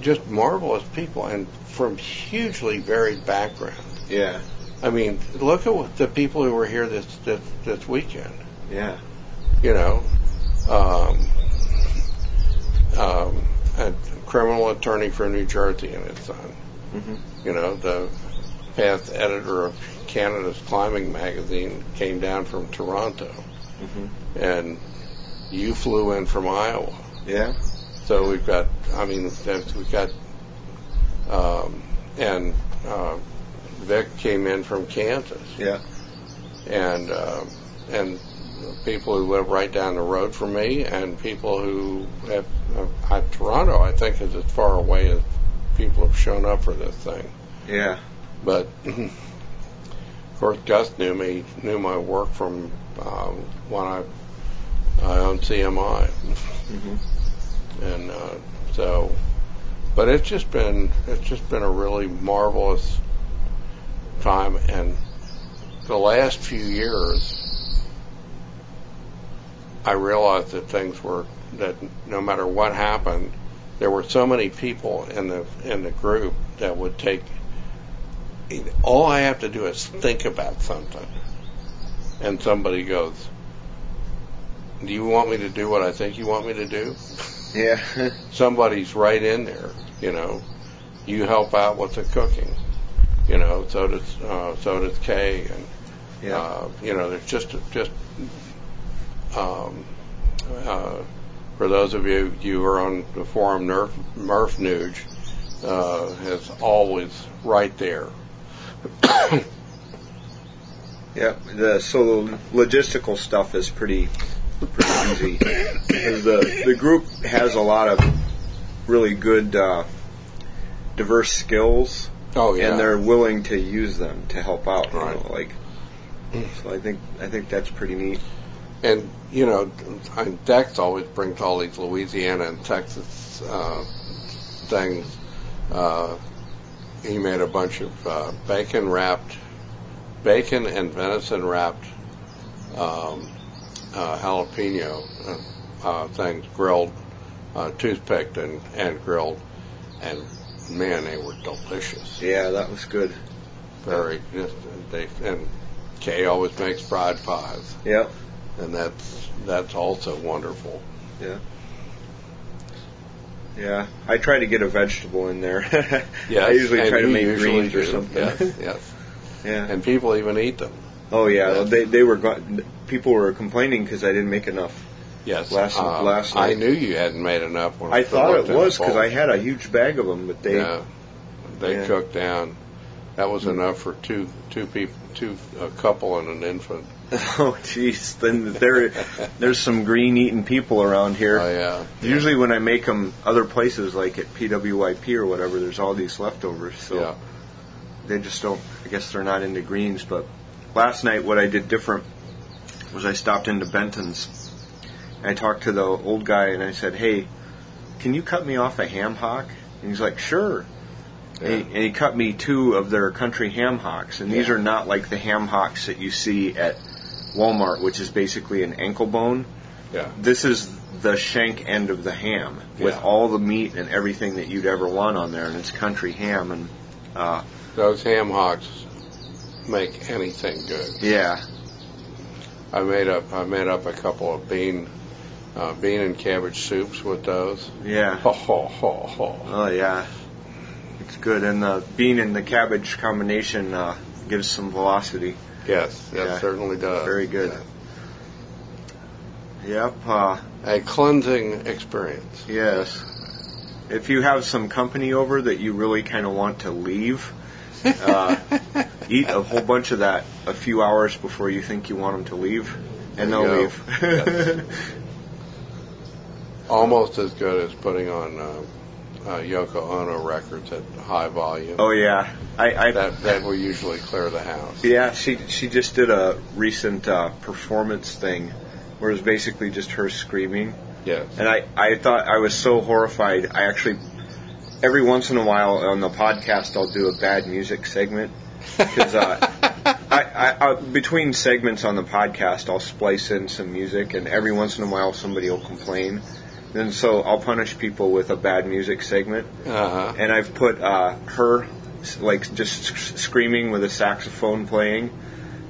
just marvelous people, and from hugely varied backgrounds. Yeah. I mean, look at what the people who were here this weekend. Yeah. You know, a criminal attorney from New Jersey and his son. Mm-hmm. You know, the past editor of Canada's climbing magazine came down from Toronto. Mm-hmm. And you flew in from Iowa. Yeah. So we've got, I mean, we've got, Vic came in from Kansas. Yeah. And people who live right down the road from me, and people who have, Toronto, I think, is as far away as people have shown up for this thing. Yeah. But, of course, Gus knew me, knew my work from when I owned CMI. Mm-hmm. And so, but it's just been a really marvelous time, and the last few years I realized that things were, that no matter what happened, there were so many people in the group that would take, all I have to do is think about something and somebody goes, do you want me to do what I think you want me to do? Yeah. Somebody's right in there, you know, you help out with the cooking. You know, so does Kay, and yeah. You know, there's just for those of you who are on the forum, MurphNuge is always right there. Yeah, so the logistical stuff is pretty easy. The group has a lot of really good diverse skills. Oh, yeah. And they're willing to use them to help out, right? You know, like, so I think that's pretty neat. And you know, Dex always brings all these Louisiana and Texas things. He made a bunch of bacon and venison wrapped jalapeno things, grilled, toothpicked and grilled, and man, they were delicious. Yeah, that was good. Very, and Kay always makes fried pies. Yeah, and that's also wonderful. Yeah. Yeah, I try to get a vegetable in there. Yes, I usually try to make greens or something. Yes, yes. Yeah. And people even eat them. Oh yeah, yes. People were complaining because I didn't make enough. Yes, last night. I knew you hadn't made enough. When I thought it was because I had a huge bag of them, but they cooked down. That was enough for two people, a couple and an infant. Oh, jeez! Then there's some green eating people around here. Oh yeah. Usually when I make them other places, like at PWIP or whatever, there's all these leftovers. So yeah. They just don't. I guess they're not into greens. But last night, what I did different was I stopped into Benton's. I talked to the old guy and I said, hey, can you cut me off a ham hock? And he's like, sure. Yeah. And he cut me two of their country ham hocks. And these are not like the ham hocks that you see at Walmart, which is basically an ankle bone. Yeah. This is the shank end of the ham with all the meat and everything that you'd ever want on there. And it's country ham. And those ham hocks make anything good. Yeah. I made up a couple of bean and cabbage soups with those. Yeah. Oh yeah, it's good. And the bean and the cabbage combination gives some velocity. Yes, it certainly does. Very good. Yeah. Yep. A cleansing experience. Yes. If you have some company over that you really kind of want to leave, eat a whole bunch of that a few hours before you think you want them to leave, and they'll leave. Yes. Almost as good as putting on Yoko Ono records at high volume. Oh yeah, that will usually clear the house. Yeah, she just did a recent performance thing where it was basically just her screaming. Yes. And I thought I was so horrified. I actually every once in a while on the podcast I'll do a bad music segment because I between segments on the podcast I'll splice in some music, and every once in a while somebody will complain. And so I'll punish people with a bad music segment. Uh-huh. And I've put her, like, just screaming with a saxophone playing.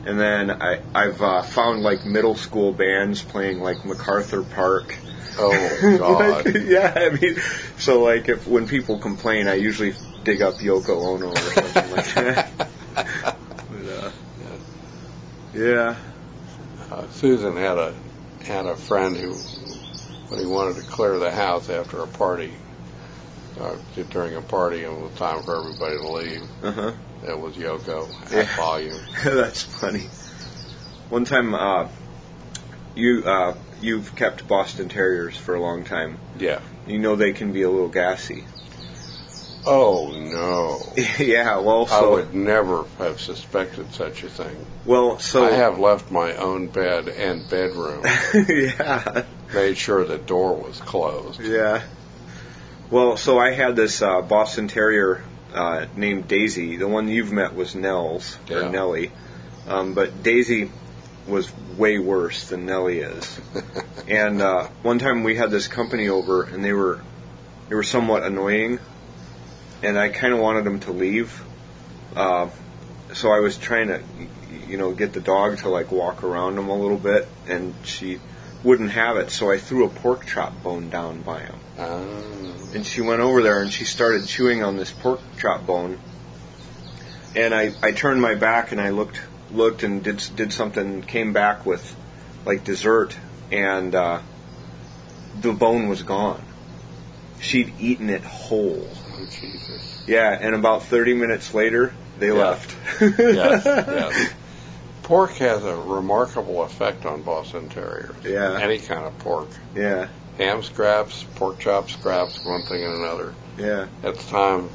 And then I've found, like, middle school bands playing, like, MacArthur Park. Oh, God. Like, yeah, I mean, so, like, when people complain, I usually dig up Yoko Ono or something like that. Yeah. Susan had a friend who... But he wanted to clear the house after a party, during a party, and it was time for everybody to leave. Uh-huh. It was Yoko at volume. That's funny. One time, you've kept Boston Terriers for a long time. Yeah. You know they can be a little gassy. Oh, no. Yeah, well, so... I would never have suspected such a thing. Well, so... I have left my own bed and bedroom. Yeah. Made sure the door was closed. Yeah. Well, so I had this Boston Terrier named Daisy. The one you've met was or Nellie. But Daisy was way worse than Nellie is. And one time we had this company over, and they were somewhat annoying, and I kind of wanted them to leave. So I was trying to, get the dog to, like, walk around them a little bit, and she... wouldn't have it, so I threw a pork chop bone down by him. Oh. And she went over there and she started chewing on this pork chop bone. And I turned my back and I looked and did something, came back with like dessert, and the bone was gone. She'd eaten it whole. Oh, Jesus. Yeah, and about 30 minutes later, they left. Yes, yes. Pork has a remarkable effect on Boston Terriers. Yeah. Any kind of pork. Yeah. Ham scraps, pork chop scraps, one thing and another. Yeah. At the time,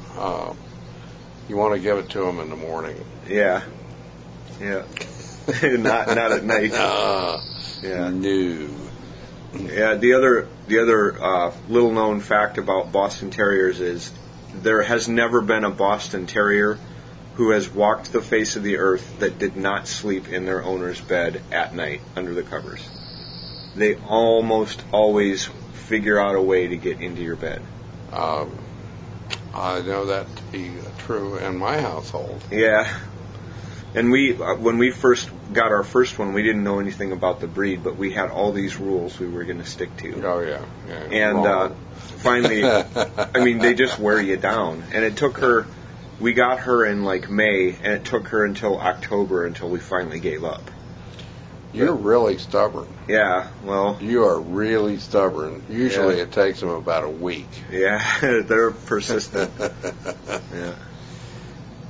you want to give it to them in the morning. Yeah. Yeah. not at night. Yeah. No. Yeah. The other little known fact about Boston Terriers is there has never been a Boston Terrier who has walked the face of the earth that did not sleep in their owner's bed at night under the covers. They almost always figure out a way to get into your bed. I know that to be true in my household. Yeah. And we, when we first got our first one, we didn't know anything about the breed, but we had all these rules we were going to stick to. Oh, yeah. And finally, I mean, they just wear you down. And it took her... We got her in, like, May, and it took her until October until we finally gave up. You're really stubborn. Yeah, well... You are really stubborn. Usually it takes them about a week. Yeah, they're persistent.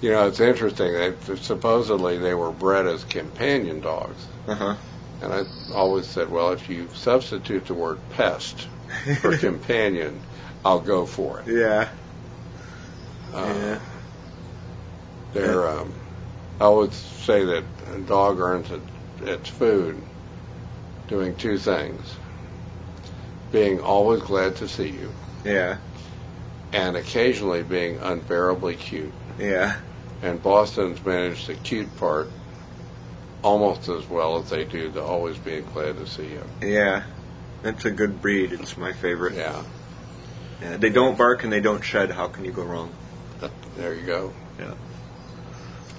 Yeah. It's interesting. Supposedly they were bred as companion dogs. Uh-huh. And I always said, well, if you substitute the word pest for companion, I'll go for it. Yeah. Yeah. They're, I always say that a dog earns its food doing two things: being always glad to see you, and occasionally being unbearably cute. Yeah. And Boston's manage the cute part almost as well as they do the always being glad to see you. Yeah, that's a good breed. It's my favorite. Yeah. They don't bark and they don't shed. How can you go wrong? There you go. Yeah.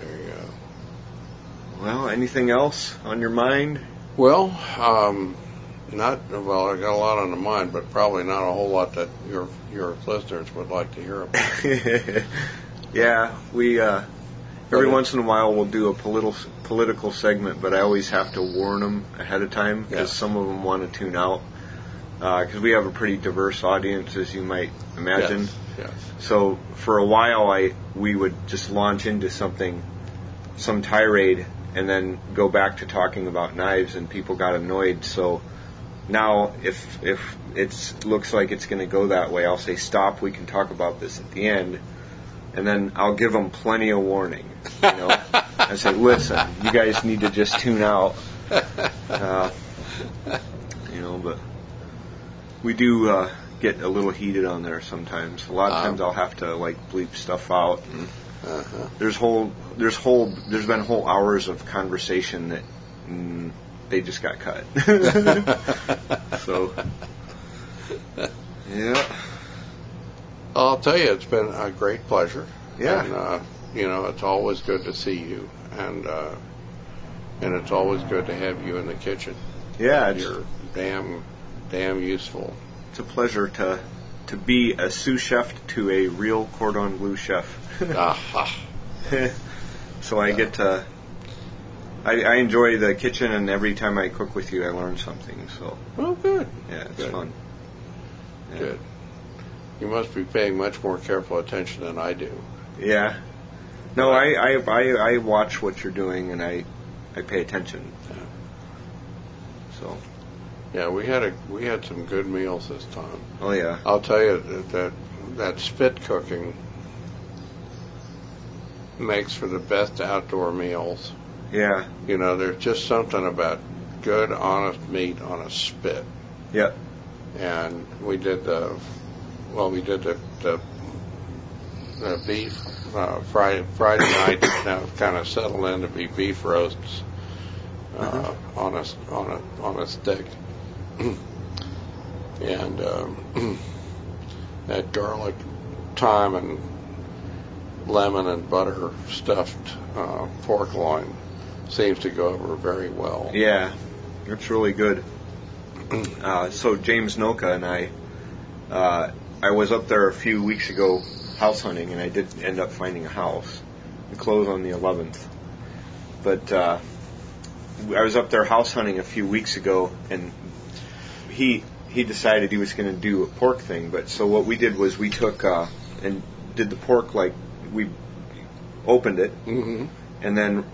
There you go. Well, anything else on your mind? Well, I got a lot on the mind, but probably not a whole lot that your listeners would like to hear about. Yeah, we every once in a while we'll do a political segment, but I always have to warn them ahead of time because some of them want to tune out because we have a pretty diverse audience, as you might imagine. Yes. Yes. So for a while, we would just launch into some tirade, and then go back to talking about knives, and people got annoyed. So Now, if it looks like it's going to go that way, I'll say, stop, we can talk about this at the end. And then I'll give them plenty of warning. You know? I say, listen, you guys need to just tune out. You know, but we do get a little heated on there sometimes. A lot of times I'll have to, like, bleep stuff out. And there's been whole hours of conversation that they just got cut. So, yeah. I'll tell you, it's been a great pleasure. Yeah. And, you know, it's always good to see you. And it's always good to have you in the kitchen. Yeah. You're damn useful. It's a pleasure to be a sous chef to a real cordon bleu chef. Aha. So I get to... I enjoy the kitchen, and every time I cook with you, I learn something. So. Oh, good. Yeah, it's fun. Yeah. Good. You must be paying much more careful attention than I do. Yeah. No, I watch what you're doing, and I pay attention. Yeah. So. Yeah, we had some good meals this time. Oh yeah. I'll tell you that spit cooking makes for the best outdoor meals. Yeah. You know, there's just something about good, honest meat on a spit. Yep. And we did the beef Friday night. Now kind of settled in to be beef roasts on a stick, and that garlic, thyme, and lemon and butter stuffed pork loin seems to go over very well. Yeah, it's really good. So James Noka and I was up there a few weeks ago house hunting, and I did end up finding a house. We closed on the 11th. But I was up there house hunting a few weeks ago, and he decided he was going to do a pork thing. But so what we did was we took and did the pork, like, we opened it, mm-hmm. and then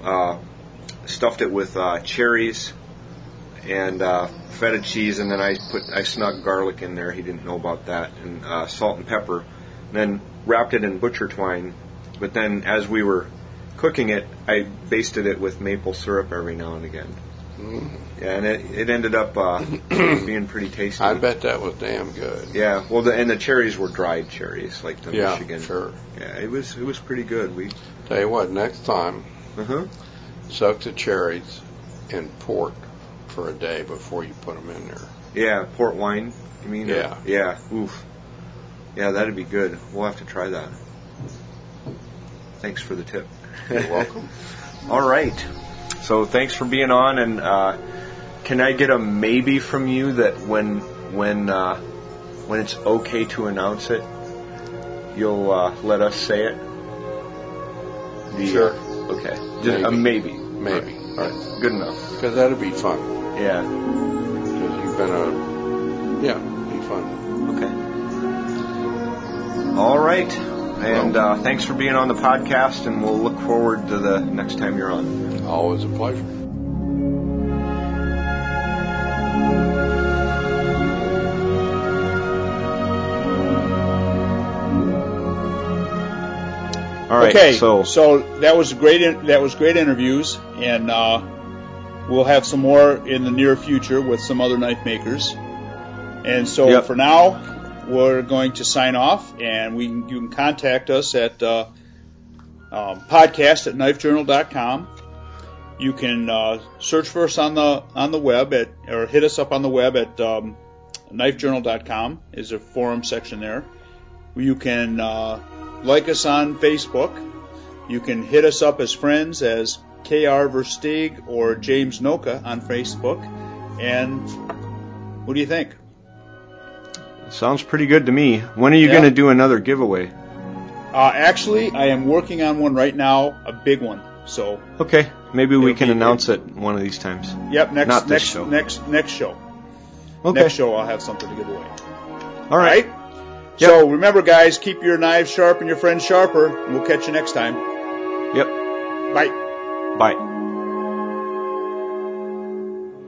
stuffed it with cherries and feta cheese, and then I snuck garlic in there. He didn't know about that, and salt and pepper, and then wrapped it in butcher twine. But then as we were cooking it, I basted it with maple syrup every now and again. Mm-hmm. Yeah, and it ended up being pretty tasty. I bet that was damn good. Yeah, well, and the cherries were dried cherries, like the Michigan. Yeah, sure. Yeah, it was pretty good. We tell you what, next time, soak the cherries in port for a day before you put them in there. Yeah, port wine, you mean? Yeah. Yeah, oof. Yeah, that'd be good. We'll have to try that. Thanks for the tip. You're welcome. All right. So thanks for being on, and can I get a maybe from you that when it's okay to announce it, you'll let us say it? Sure. Okay. Just a maybe. Maybe. All right. Good enough. Because that'll be fun. Yeah. Because you've been be fun. Okay. All right. And thanks for being on the podcast, and we'll look forward to the next time you're on. Always a pleasure. All right. Okay, so that was great. That was great interviews, and we'll have some more in the near future with some other knife makers. And so for now, we're going to sign off, and you can contact us at podcast@knifejournal.com. You can search for us on the web or hit us up on the web at knifejournal.com. Is a forum section there. You can like us on Facebook. You can hit us up as friends as K.R. Versteeg or James Noka on Facebook. And what do you think? Sounds pretty good to me. When are you going to do another giveaway? Actually, I am working on one right now, a big one. So okay, maybe we can announce it one of these times. Yep, next show. Okay. Next show, I'll have something to give away. All right. Yep. So remember, guys, keep your knives sharp and your friends sharper. And we'll catch you next time. Yep. Bye. Bye.